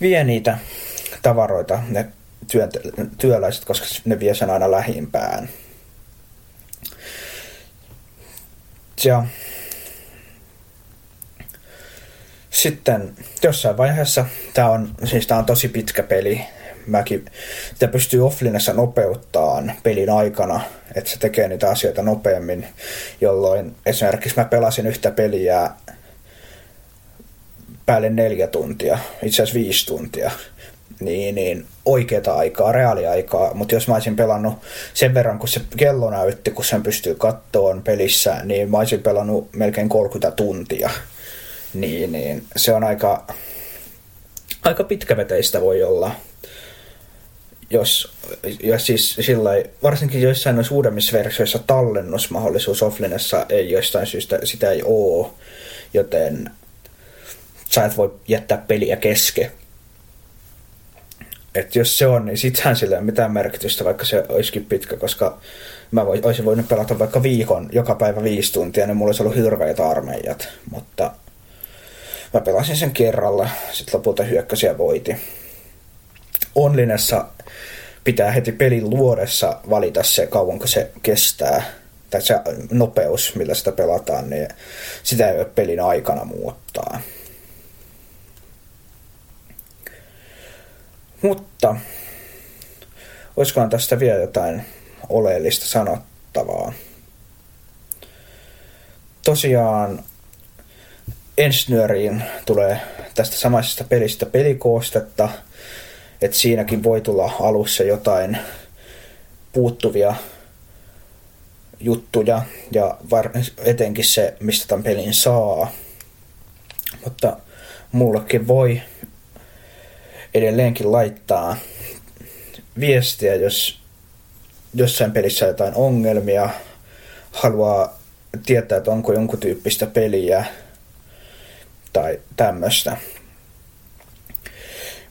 vie niitä tavaroita, ne työläiset, koska ne vie sen aina lähimpään. Ja sitten jossain vaiheessa, tämä on, siis tämä on tosi pitkä peli, mäkin, sitä pystyy offlinessa nopeuttaan pelin aikana, että se tekee niitä asioita nopeammin, jolloin esimerkiksi mä pelasin yhtä peliä päälle neljä tuntia, itse asiassa viisi tuntia, niin, niin oikeata aikaa, reaaliaikaa, mutta jos mä olisin pelannut sen verran, kun se kello näytti, kun sen pystyy kattoon pelissä, niin mä olisin pelannut melkein kolmekymmentä tuntia. Niin, niin se on aika, aika pitkäveteistä voi olla, jos, jos siis sillai, varsinkin joissain noissa uudemmissa versioissa tallennusmahdollisuus offlinessa ei jostain syystä, sitä ei ole, joten sä et voi jättää peliä kesken. Että jos se on, niin sittenhän sillä ei ole mitään merkitystä, vaikka se olisikin pitkä, koska mä olisin voinut pelata vaikka viikon, joka päivä viisi tuntia, niin mulla olisi ollut hirveät armeijat, mutta mä pelasin sen kerralla, sitten lopulta hyökkäsi ja voiti. Onlinessa pitää heti pelin luodessa valita se, kauanko se kestää, tai se nopeus, millä sitä pelataan, niin sitä ei ole pelin aikana muuttaa. Mutta olisikohan tästä vielä jotain oleellista sanottavaa. Tosiaan ensi Nyöriin tulee tästä samaisesta pelistä pelikoostetta, että siinäkin voi tulla alussa jotain puuttuvia juttuja ja var- etenkin se, mistä tämän pelin saa. Mutta mullekin voi edelleenkin laittaa viestiä, jos jossain pelissä on jotain ongelmia, haluaa tietää, että onko jonkun tyyppistä peliä tai tämmöistä.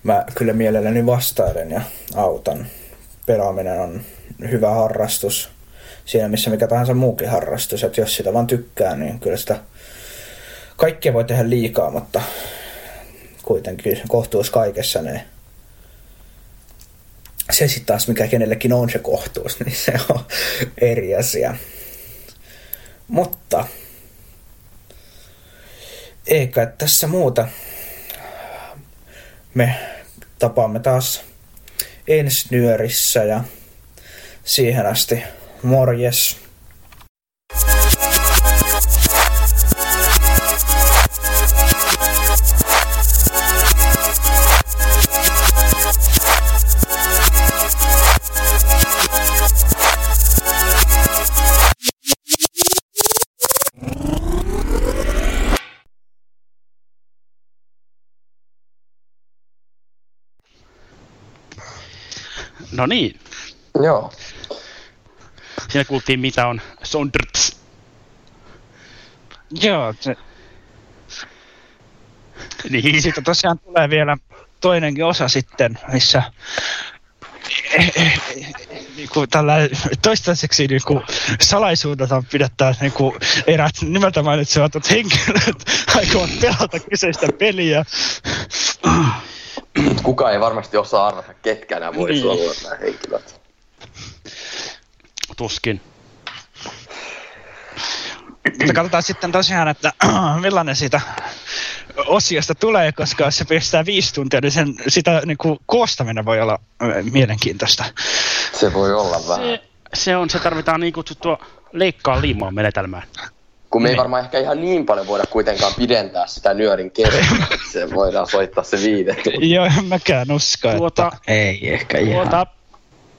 Mä kyllä mielelläni vastailen ja autan. Pelaaminen on hyvä harrastus siinä, missä mikä tahansa muukin harrastus. Että jos sitä vaan tykkää, niin kyllä sitä kaikkea voi tehdä liikaa, mutta kuitenkin kohtuus kaikessa, niin se sitten taas, mikä kenellekin on se kohtuus, niin se on eri asia. Mutta eikä tässä muuta. Me tapaamme taas ensi Nyörissä ja siihen asti morjes. No niin. Joo. Siinä kuultiin, mitä on Sound R T S. Joo. Se... Niin. Siitä tosiaan tulee vielä toinenkin osa sitten, missä niinku tällä toistaiseksi niinku salaisuudeltaan pidetään niinku erät nimeltä mainitsevat henkilöt aikovat pelata kyseistä peliä. Kuka ei varmasti osaa arvata, ketkä nämä voisi niin olla nämä henkilöt. Tuskin. Mutta katsotaan sitten tosiaan, että millainen siitä osiosta tulee, koska jos se pistää viisi tuntia, niin sen, sitä niin kuin koostaminen voi olla mielenkiintoista. Se voi olla vähän. Se, se on, se tarvitaan niin kutsuttua leikkaa liimaan menetelmään. Kun me ei varmaan ehkä ihan niin paljon voida kuitenkaan pidentää sitä Nyörin kertaa, se voidaan soittaa se viide. Joo, en mäkään usko, että... Tuota, ei ehkä tuota, ihan. Tuota,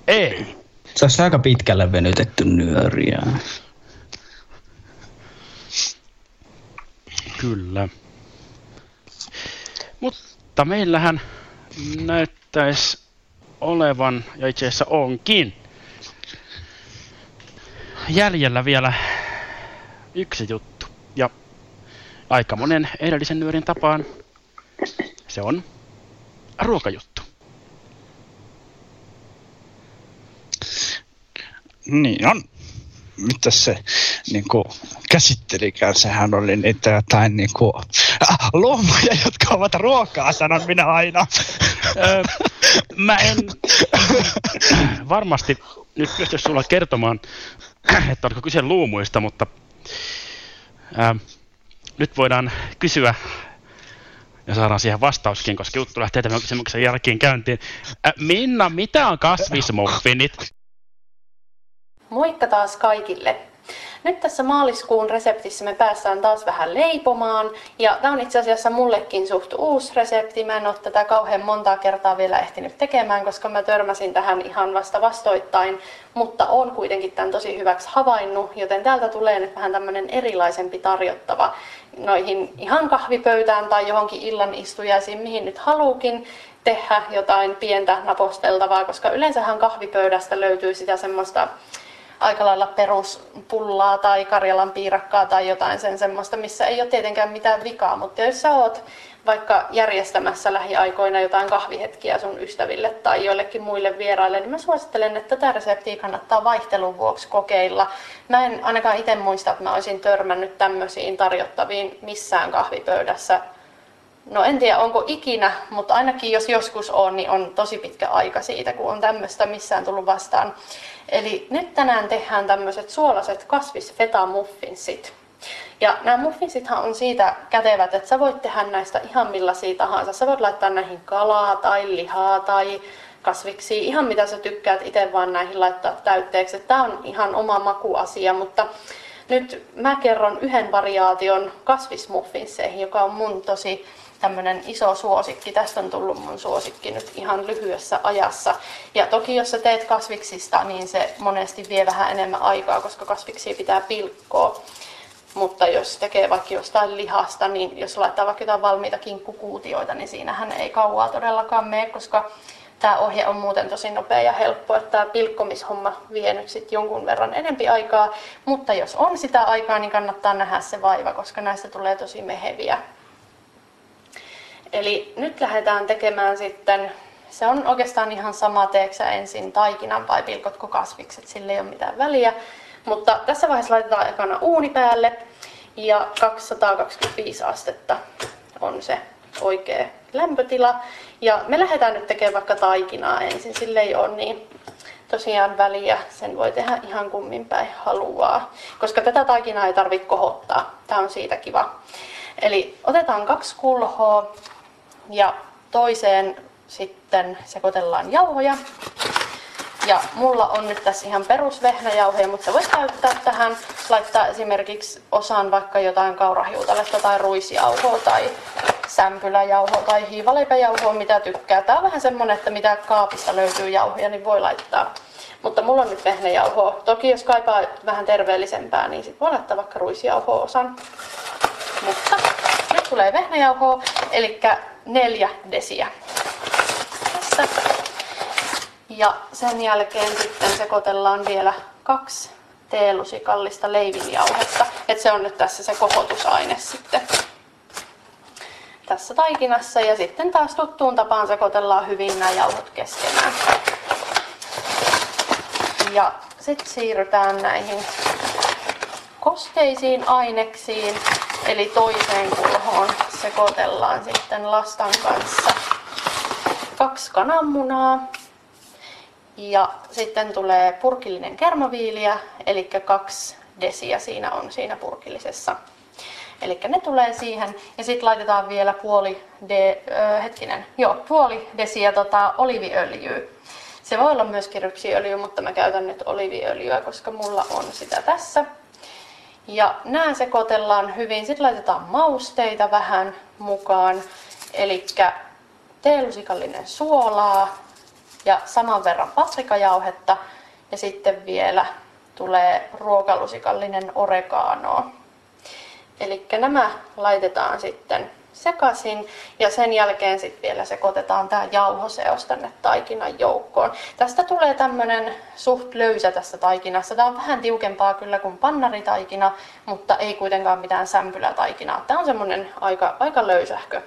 ei. Se olisi aika pitkälle venytetty Nyöriä. Kyllä. Mutta meillähän näyttäisi olevan, ja itse asiassa onkin, jäljellä vielä... yksi juttu, ja aika monen edellisen Nyörin tapaan se on ruokajuttu. Niin on. Mitä se niinku käsittelikään? Sehän oli niitä jotain niinku ah, loomoja, jotka ovat ruokaa, sanon minä aina. Öö, mä en varmasti nyt pysty sulla kertomaan, että oliko kyse luumuista, mutta Ähm, nyt voidaan kysyä, ja saadaan siihen vastauskin, koska juttu lähtee tämän kysymyksen jälkeen käyntiin. Äh, Minna, mitä on kasvismuffinit? Moikka taas kaikille! Nyt tässä maaliskuun reseptissä me päästään taas vähän leipomaan, ja tämä on itse asiassa mullekin suht uusi resepti. Mä en ole tätä kauhean montaa kertaa vielä ehtinyt tekemään, koska mä törmäsin tähän ihan vasta vastoittain, mutta olen kuitenkin tämän tosi hyväksi havainnut, joten täältä tulee nyt vähän tämmöinen erilaisempi tarjottava noihin ihan kahvipöytään tai johonkin illan istujaisiin, mihin nyt haluukin tehdä jotain pientä naposteltavaa, koska yleensähän kahvipöydästä löytyy sitä semmoista aika lailla peruspullaa tai karjalan piirakkaa tai jotain sen semmoista, missä ei ole tietenkään mitään vikaa, mutta jos sä oot vaikka järjestämässä lähiaikoina jotain kahvihetkiä sun ystäville tai joillekin muille vieraille, niin mä suosittelen, että tätä reseptiä kannattaa vaihtelun vuoksi kokeilla. Mä en ainakaan itse muista, että mä olisin törmännyt tämmöisiin tarjottaviin missään kahvipöydässä. No en tiedä, onko ikinä, mutta ainakin jos joskus on, niin on tosi pitkä aika siitä, kun on tämmöistä missään tullut vastaan. Eli nyt tänään tehdään tämmöiset suolaiset kasvisfeta-muffinsit. Ja nämä muffinsithan on siitä kätevät, että sä voit tehdä näistä ihan millaisia tahansa. Sä voit laittaa näihin kalaa tai lihaa tai kasviksia, ihan mitä sä tykkäät itse vaan näihin laittaa täytteeksi. Tää on ihan oma makuasia, mutta nyt mä kerron yhden variaation kasvismuffinsseihin, joka on mun tosi tämmönen iso suosikki. Tästä on tullut mun suosikki nyt ihan lyhyessä ajassa. Ja toki jos sä teet kasviksista, niin se monesti vie vähän enemmän aikaa, koska kasviksia pitää pilkkoa. Mutta jos tekee vaikka jostain lihasta, niin jos laittaa vaikka jotain valmiita kinkkukuutioita, niin siinähän ei kauaa todellakaan mene, koska tämä ohje on muuten tosi nopea ja helppo, että tämä pilkkomishomma vie nyt sit jonkun verran enempi aikaa. Mutta jos on sitä aikaa, niin kannattaa nähdä se vaiva, koska näistä tulee tosi meheviä. Eli nyt lähdetään tekemään sitten, se on oikeastaan ihan sama, teeksä ensin taikinan vai pilkotko kasvikset, sillä ei ole mitään väliä. Mutta tässä vaiheessa laitetaan ekana uuni päälle ja kaksisataakaksikymmentäviisi astetta on se oikea lämpötila. Ja me lähdetään nyt tekemään vaikka taikinaa ensin, sillä ei ole niin tosiaan väliä. Sen voi tehdä ihan kummin päin haluaa, koska tätä taikinaa ei tarvitse kohottaa. Tämä on siitä kiva. Eli otetaan kaksi kulhoa ja toiseen sitten sekoitellaan jauhoja. Ja mulla on nyt tässä ihan perusvehnäjauhoja, mutta voit käyttää tähän, laittaa esimerkiksi osaan vaikka jotain kaurahiutaletta tai ruisjauhoa tai sämpyläjauhoa tai hiivaleipäjauhoa, mitä tykkää. Tää on vähän semmonen, että mitä kaapista löytyy jauhoja, niin voi laittaa. Mutta mulla on nyt vehnäjauhoa. Toki jos kaipaa vähän terveellisempää, niin sit voi laittaa vaikka ruisjauhoa osan. Mutta nyt tulee vehnäjauhoa, eli neljä desiä. Tässä. Ja sen jälkeen sitten sekoitellaan vielä kaksi teelusikallista leivinjauhetta. Et se on nyt tässä se kohotusaine sitten tässä taikinassa. Ja sitten taas tuttuun tapaan sekoitellaan hyvin nämä jauhot keskenään. Ja sitten siirrytään näihin kosteisiin aineksiin. Eli toiseen kulhoon sekoitellaan sitten lastan kanssa kaksi kananmunaa. Ja sitten tulee purkillinen kermaviiliä, eli kaksi desiä siinä on siinä purkillisessa. Eli ne tulee siihen ja sitten laitetaan vielä puoli, de, ö, hetkinen, joo, puoli desiä tota, oliiviöljyä. Se voi olla myöskin rypsiöljy, mutta mä käytän nyt oliiviöljyä, koska mulla on sitä tässä. Ja nämä sekoitellaan hyvin, sitten laitetaan mausteita vähän mukaan, eli teelusikallinen suolaa. Ja saman verran paprikajauhetta ja sitten vielä tulee ruokalusikallinen oreganoa. Eli nämä laitetaan sitten sekaisin ja sen jälkeen sitten vielä sekoitetaan tämä jauhoseos tänne taikinan joukkoon. Tästä tulee tämmöinen suht löysä tässä taikinassa. Tämä on vähän tiukempaa kyllä kuin pannaritaikina, mutta ei kuitenkaan mitään sämpylätaikinaa. Tämä on semmoinen aika, aika löysähkö.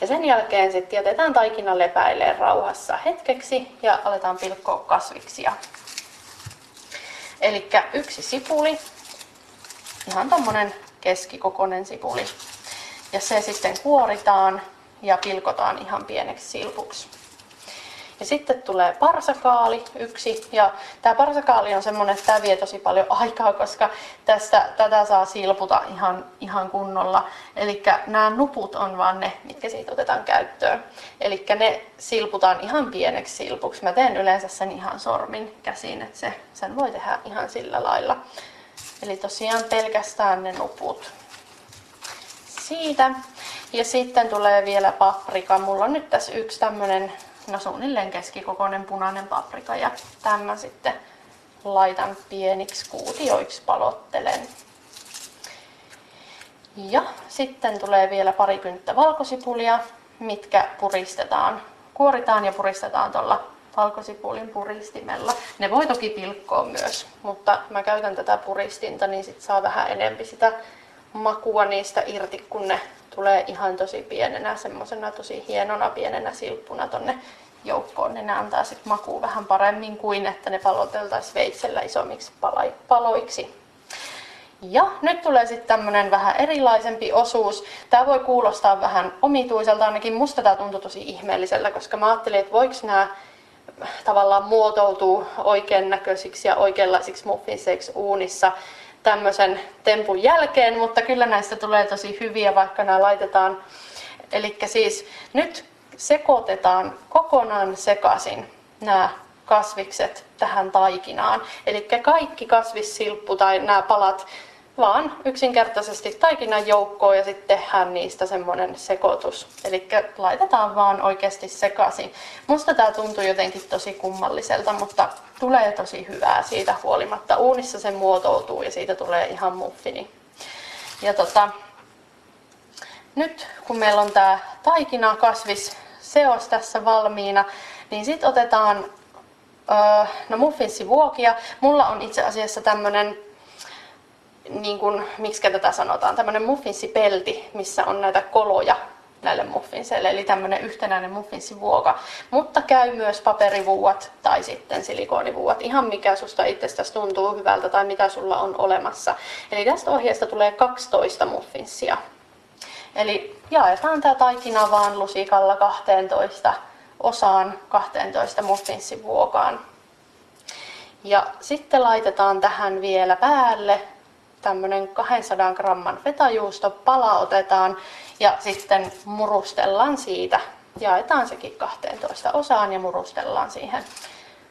Ja sen jälkeen sitten jätetään taikina lepäilee rauhassa hetkeksi ja aletaan pilkkoa kasviksia. Eli yksi sipuli, ihan tommonen keskikokoinen sipuli. Ja se sitten kuoritaan ja pilkotaan ihan pieneksi silpuksi. Ja sitten tulee parsakaali yksi. Ja tämä parsakaali on semmoinen, että tämä vie tosi paljon aikaa, koska tästä, tätä saa silputa ihan, ihan kunnolla. Eli nämä nuput on vaan ne, mitkä siitä otetaan käyttöön. Eli ne silputaan ihan pieneksi silpuksi. Mä teen yleensä sen ihan sormin käsin, että se, sen voi tehdä ihan sillä lailla. Eli tosiaan pelkästään ne nuput. Siitä. Ja sitten tulee vielä paprika. Mulla on nyt tässä yksi tämmönen No suunnilleen keskikokoinen punainen paprika ja tämän mä sitten laitan pieniksi kuutioiksi, palottelen. Ja sitten tulee vielä pari kynttä valkosipulia, mitkä puristetaan, kuoritaan ja puristetaan tuolla valkosipulin puristimella. Ne voi toki pilkkoa myös, mutta mä käytän tätä puristinta, niin sit saa vähän enempi sitä makua niistä irti, kun ne tulee ihan tosi pienenä, semmoisena tosi hienona pienenä silppuna tonne joukkoon, niin ne antaa sitten makuun vähän paremmin kuin että ne paloteltaisiin veitsellä isommiksi paloiksi. Ja nyt tulee sitten tämmönen vähän erilaisempi osuus. Tää voi kuulostaa vähän omituiselta, ainakin musta tää tuntui tosi ihmeelliseltä, koska mä ajattelin, että voiko nämä tavallaan muotoutuu oikean näköisiksi ja oikeanlaisiksi muffinseiksi uunissa tämmöisen tempun jälkeen, mutta kyllä näistä tulee tosi hyviä, vaikka nämä laitetaan. Eli siis nyt sekoitetaan kokonaan sekaisin nämä kasvikset tähän taikinaan. Eli kaikki kasvissilppu tai nämä palat vaan yksinkertaisesti taikinan joukkoon ja sitten tehdään niistä semmoinen sekoitus. Eli laitetaan vaan oikeasti sekaisin. Musta tää tuntuu jotenkin tosi kummalliselta, mutta tulee tosi hyvää siitä huolimatta. Uunissa se muotoutuu ja siitä tulee ihan muffini. Ja tota, nyt kun meillä on tää taikina kasvisseos tässä valmiina, niin sit otetaan no muffinsivuokia. Mulla on itse asiassa tämmönen niin kuin, miksikä tätä sanotaan, tämmöinen muffinssipelti, missä on näitä koloja näille muffinseille, eli tämmöinen yhtenäinen muffinssivuoka. Mutta käy myös paperivuuat tai sitten silikoonivuuat, ihan mikä susta itsestäsi tuntuu hyvältä tai mitä sulla on olemassa. Eli tästä ohjeesta tulee kaksitoista muffinssia. Eli jaetaan tämä taikina vaan lusikalla kahteentoista osaan, kahteentoista muffinssivuokaan. Ja sitten laitetaan tähän vielä päälle tämmöinen kahdensadan gramman fetajuustopala otetaan ja sitten murustellaan siitä. Jaetaan sekin kahteentoista osaan ja murustellaan siihen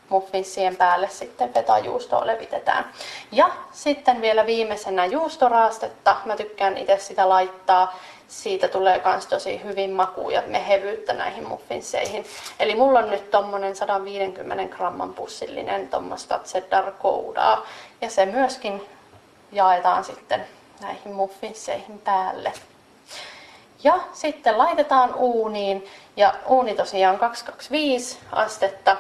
muffinssien päälle sitten fetajuustoa levitetään. Ja sitten vielä viimeisenä juustoraastetta. Mä tykkään itse sitä laittaa. Siitä tulee myös tosi hyvin makua ja mehevyyttä näihin muffinsseihin. Eli mulla on nyt tommonen sadanviidenkymmenen gramman pussillinen tommoista cheddar-koudaa ja se myöskin jaetaan sitten näihin muffinsseihin päälle. Ja sitten laitetaan uuniin. Ja uuni tosiaan on kaksisataakaksikymmentäviisi astetta.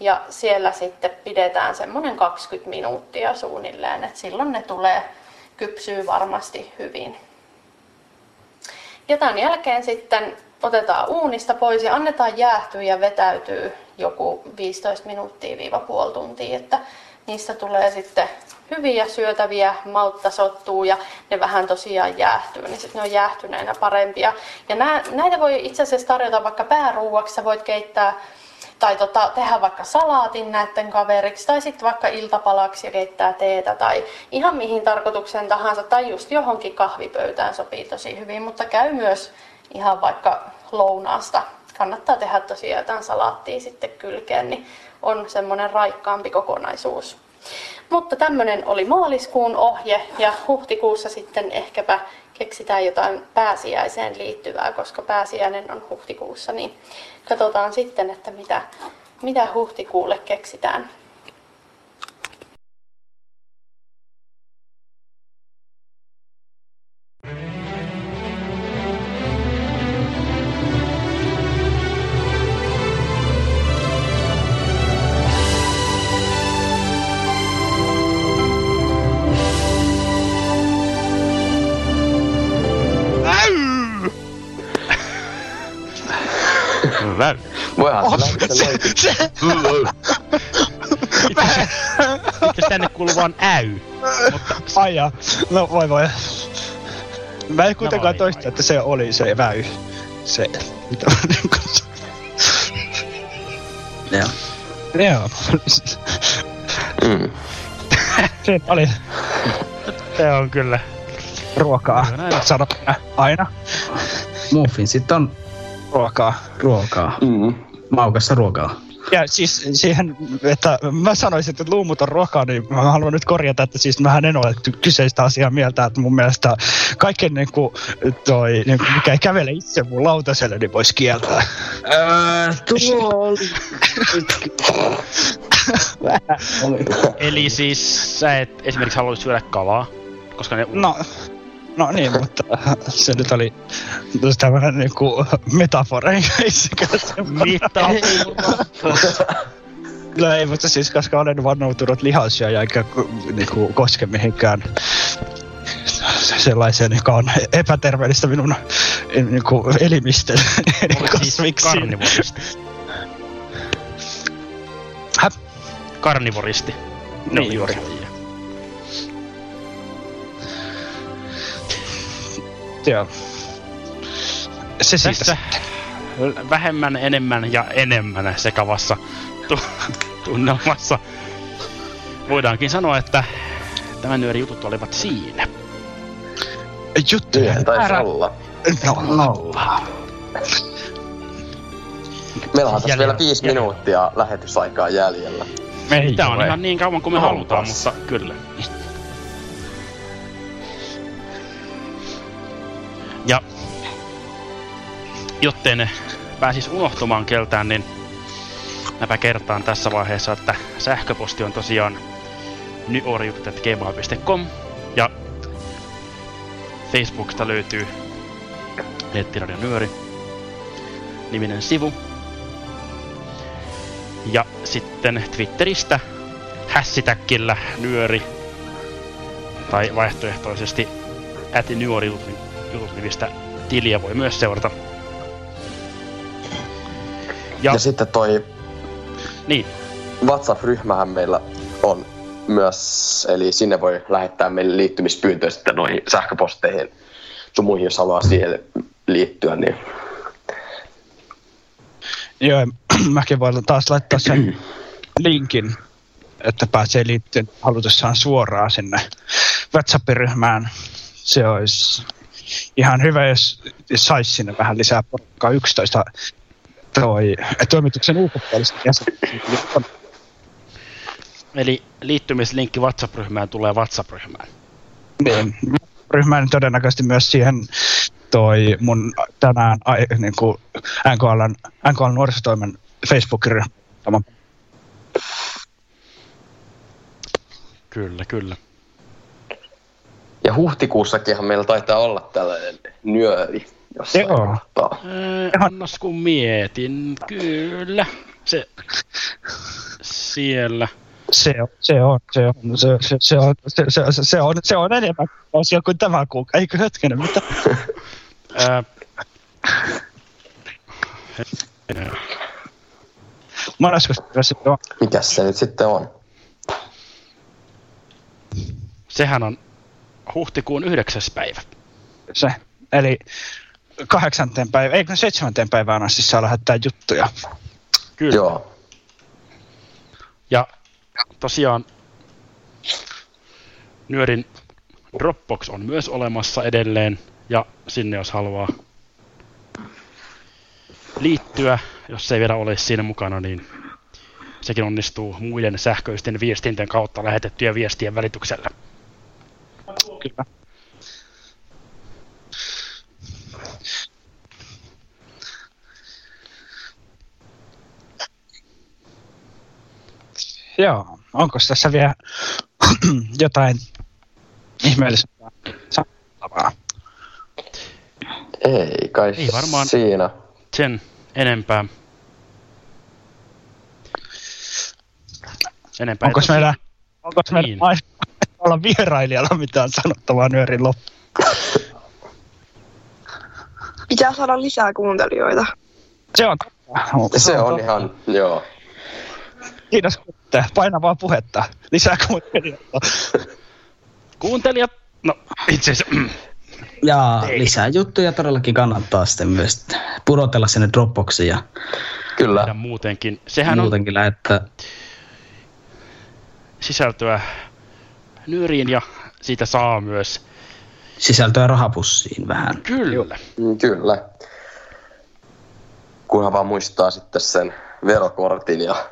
Ja siellä sitten pidetään semmoinen kaksikymmentä minuuttia suunnilleen. Et silloin ne tulee kypsyy varmasti hyvin. Ja tämän jälkeen sitten otetaan uunista pois ja annetaan jäähtyä ja vetäytyy joku viisitoista minuuttia viiva puoli tuntia. Että niistä tulee sitten hyviä syötäviä, maltta sottuu ja ne vähän tosiaan jäähtyy, niin sitten ne on jäähtyneenä parempia. Ja nää, näitä voi itse asiassa tarjota vaikka pääruuaksi, sä voit keittää tai tota, tehdä vaikka salaatin näiden kaveriksi tai sitten vaikka iltapalaksi ja keittää teetä tai ihan mihin tarkoitukseen tahansa tai just johonkin kahvipöytään sopii tosi hyvin, mutta käy myös ihan vaikka lounaasta. Kannattaa tehdä tosiaan jotain salaattia sitten kylkeen, niin on semmoinen raikkaampi kokonaisuus. Mutta tämmöinen oli maaliskuun ohje ja huhtikuussa sitten ehkäpä keksitään jotain pääsiäiseen liittyvää, koska pääsiäinen on huhtikuussa, niin katsotaan sitten, että mitä, mitä huhtikuulle keksitään. Voihan oh, se löytyy. Se, se. Itse tänne kuuluu vaan äy. Mutta... Ai jaa. No voi voi. Mä en kuitenkaan no, toista, että se oli se väy. Se. Mitä on niin kanssa. Joo. Joo. Se oli. Se on kyllä. Ruokaa. Sano aina. Muffinsit on... Ruokaa. Ruokaa. Mm. Maukasta ruokaa. Ja siis siihen, että mä sanoisin, että luumut on ruokaa, niin mä haluan nyt korjata, että siis mähän en ole kyseistä asiaa mieltä, että mun mielestä kaiken niin kuin toi, niin kuin mikä ei kävele itse mun lautaselle, niin voisi kieltää. Öö, tuo oli... Eli siis sä et esimerkiksi haluaisi syödä kalaa, koska ne... No. No niin, mutta se nyt oli tämmönen niinku metaforein käsikäs. Metafora. No ei, mutta siis koska olen vannoutunut lihansia ja eikä niinku koske mihinkään sellaiseen, joka on epäterveellistä minun niinku elimistön kasviksi. Karnivoristi. Hä? Karnivoristi. Ne niin juuri. Joo. Se siitä. Vähemmän, enemmän ja enemmän sekavassa tunnelmassa. Voidaankin sanoa, että tämän nyöri jutut olivat siinä. Juttujen taisi olla. No, nolla. Meillä on tässä vielä viisi jäljellä. Minuuttia lähetysaikaa jäljellä. Ei, tää on ihan niin kauan kuin me Halpas. halutaan, mutta kyllä. Ja jottei ne pääsis unohtumaan keltään, niin mäpä kertaan tässä vaiheessa, että sähköposti on tosiaan nyöri jutut ät gmail piste com ja Facebookista löytyy Nettiradio Nyöri niminen sivu. Ja sitten Twitteristä hashtagillä nyöri tai vaihtoehtoisesti at nyöri jutut nimistä tiliä voi myös seurata. Ja, ja sitten toi niin. WhatsApp-ryhmähän meillä on myös, eli sinne voi lähettää meille liittymispyyntöjä sitten noihin sähköposteihin sun muihin, jos haluaa siihen liittyä. Niin. Joo, mäkin voin taas laittaa sen linkin, että pääsee liittyen halutessaan suoraan sinne WhatsApp-ryhmään. Se olisi ihan hyvä, jos saisi sinne vähän lisää porukkaa yksitoista toi toimituksen ulkopuolista jäsentä. Eli liittymislinkki WhatsApp-ryhmään tulee WhatsApp-ryhmään. Niin. Ryhmään todennäköisesti myös siihen toi mun tänään niin kuin N K L nuorisotoimen Facebook-ryhmä. Kyllä, kyllä. Ja huhtikuussakinhan meillä taitaa olla tällainen nyöri. Joo. Eh, annas kun mietin. Kyllä. Se siellä. Se on, se on, se on, se, se, se on, se, se, se on, se on enemmän asia kuin tämä kuukausi. Eikö hetkinen, mitä? Mikäs se nyt sitten on? Sehän on huhtikuun yhdeksäs päivä. Se, eli kahdeksanteen päivä, eikö seitsemänteen päivään asti saa lähettää juttuja. Kyllä. Joo. Ja tosiaan nyörin Dropbox on myös olemassa edelleen, ja sinne jos haluaa liittyä, jos ei vielä ole siinä mukana, niin sekin onnistuu muiden sähköisten viestinten kautta lähetettyjen viestien välityksellä. Kyllä. Joo, onko tässä vielä jotain ihmeellisempää sanottavaa? Ei kai Ei varmaan siinä sen enempää. enempää onko meillä, onko niin. meillä olla vierailijalla mitään sanottavaa nyörin loppuun? Pitää saada lisää kuuntelijoita. Se on totta. Se on ihan, joo. Kiitos kuuntelijoita. Paina vaan puhetta. Lisää kuuntelijoita. Kuuntelijat? No, itse asiassa. Ja Ei. lisää juttuja todellakin kannattaa sitten myös pudotella sinne Dropboxiin. Ja kyllä. Ja muutenkin. Sehän muutenkin on lähettää sisältöä nyöriin ja siitä saa myös sisältöä rahapussiin vähän. Kyllä. Kyllä. Kunhan vaan muistaa sitten sen verokortin ja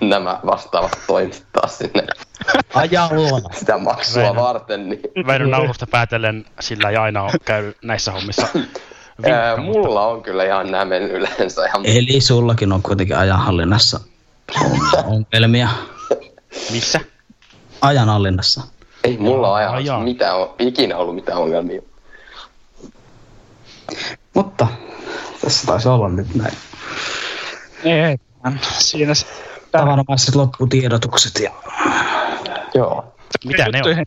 nämä vastaavat toimittaa sinne ajalla sitä maksua Väinön, varten. Niin. Väinön naurusta päätellen sillä ei aina ole käynyt näissä hommissa. Vinkka, mulla mutta on kyllä ihan nämä mennyt yleensä. Ihan eli sullakin on kuitenkin ajanhallinnassa ongelmia. Missä? Ajanhallinnassa. Ei mulla ole ajan mitään, ikinä ollut mitään ongelmia. Mutta tässä taisi olla nyt näin. Ei. Siinä se tavanomaiset lopputiedotukset ja joo. Mitä ne on?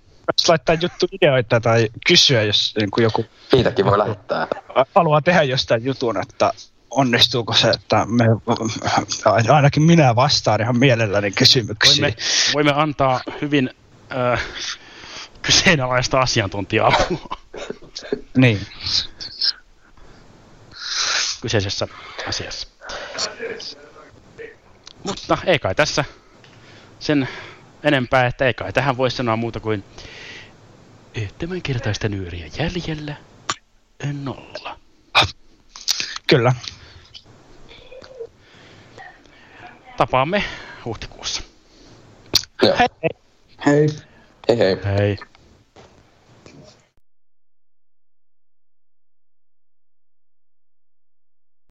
laittaa juttuvideoita tai kysyä, jos joku niitäkin voi lähettää. Haluaa tehdä jostain jutun, että onnistuuko se, että me, ainakin minä vastaan ihan mielelläni kysymyksiin. Voimme, voimme antaa hyvin äh, kyseenalaista asiantuntija-apua. Niin. Kyseisessä asiassa. Mutta ei kai tässä sen enempää, että ei kai tähän voi sanoa muuta kuin tämänkertaista Nyöriä jäljellä nolla. Kyllä. Tapaamme huhtikuussa. Joo. Hei hei. Hei hei. Hei.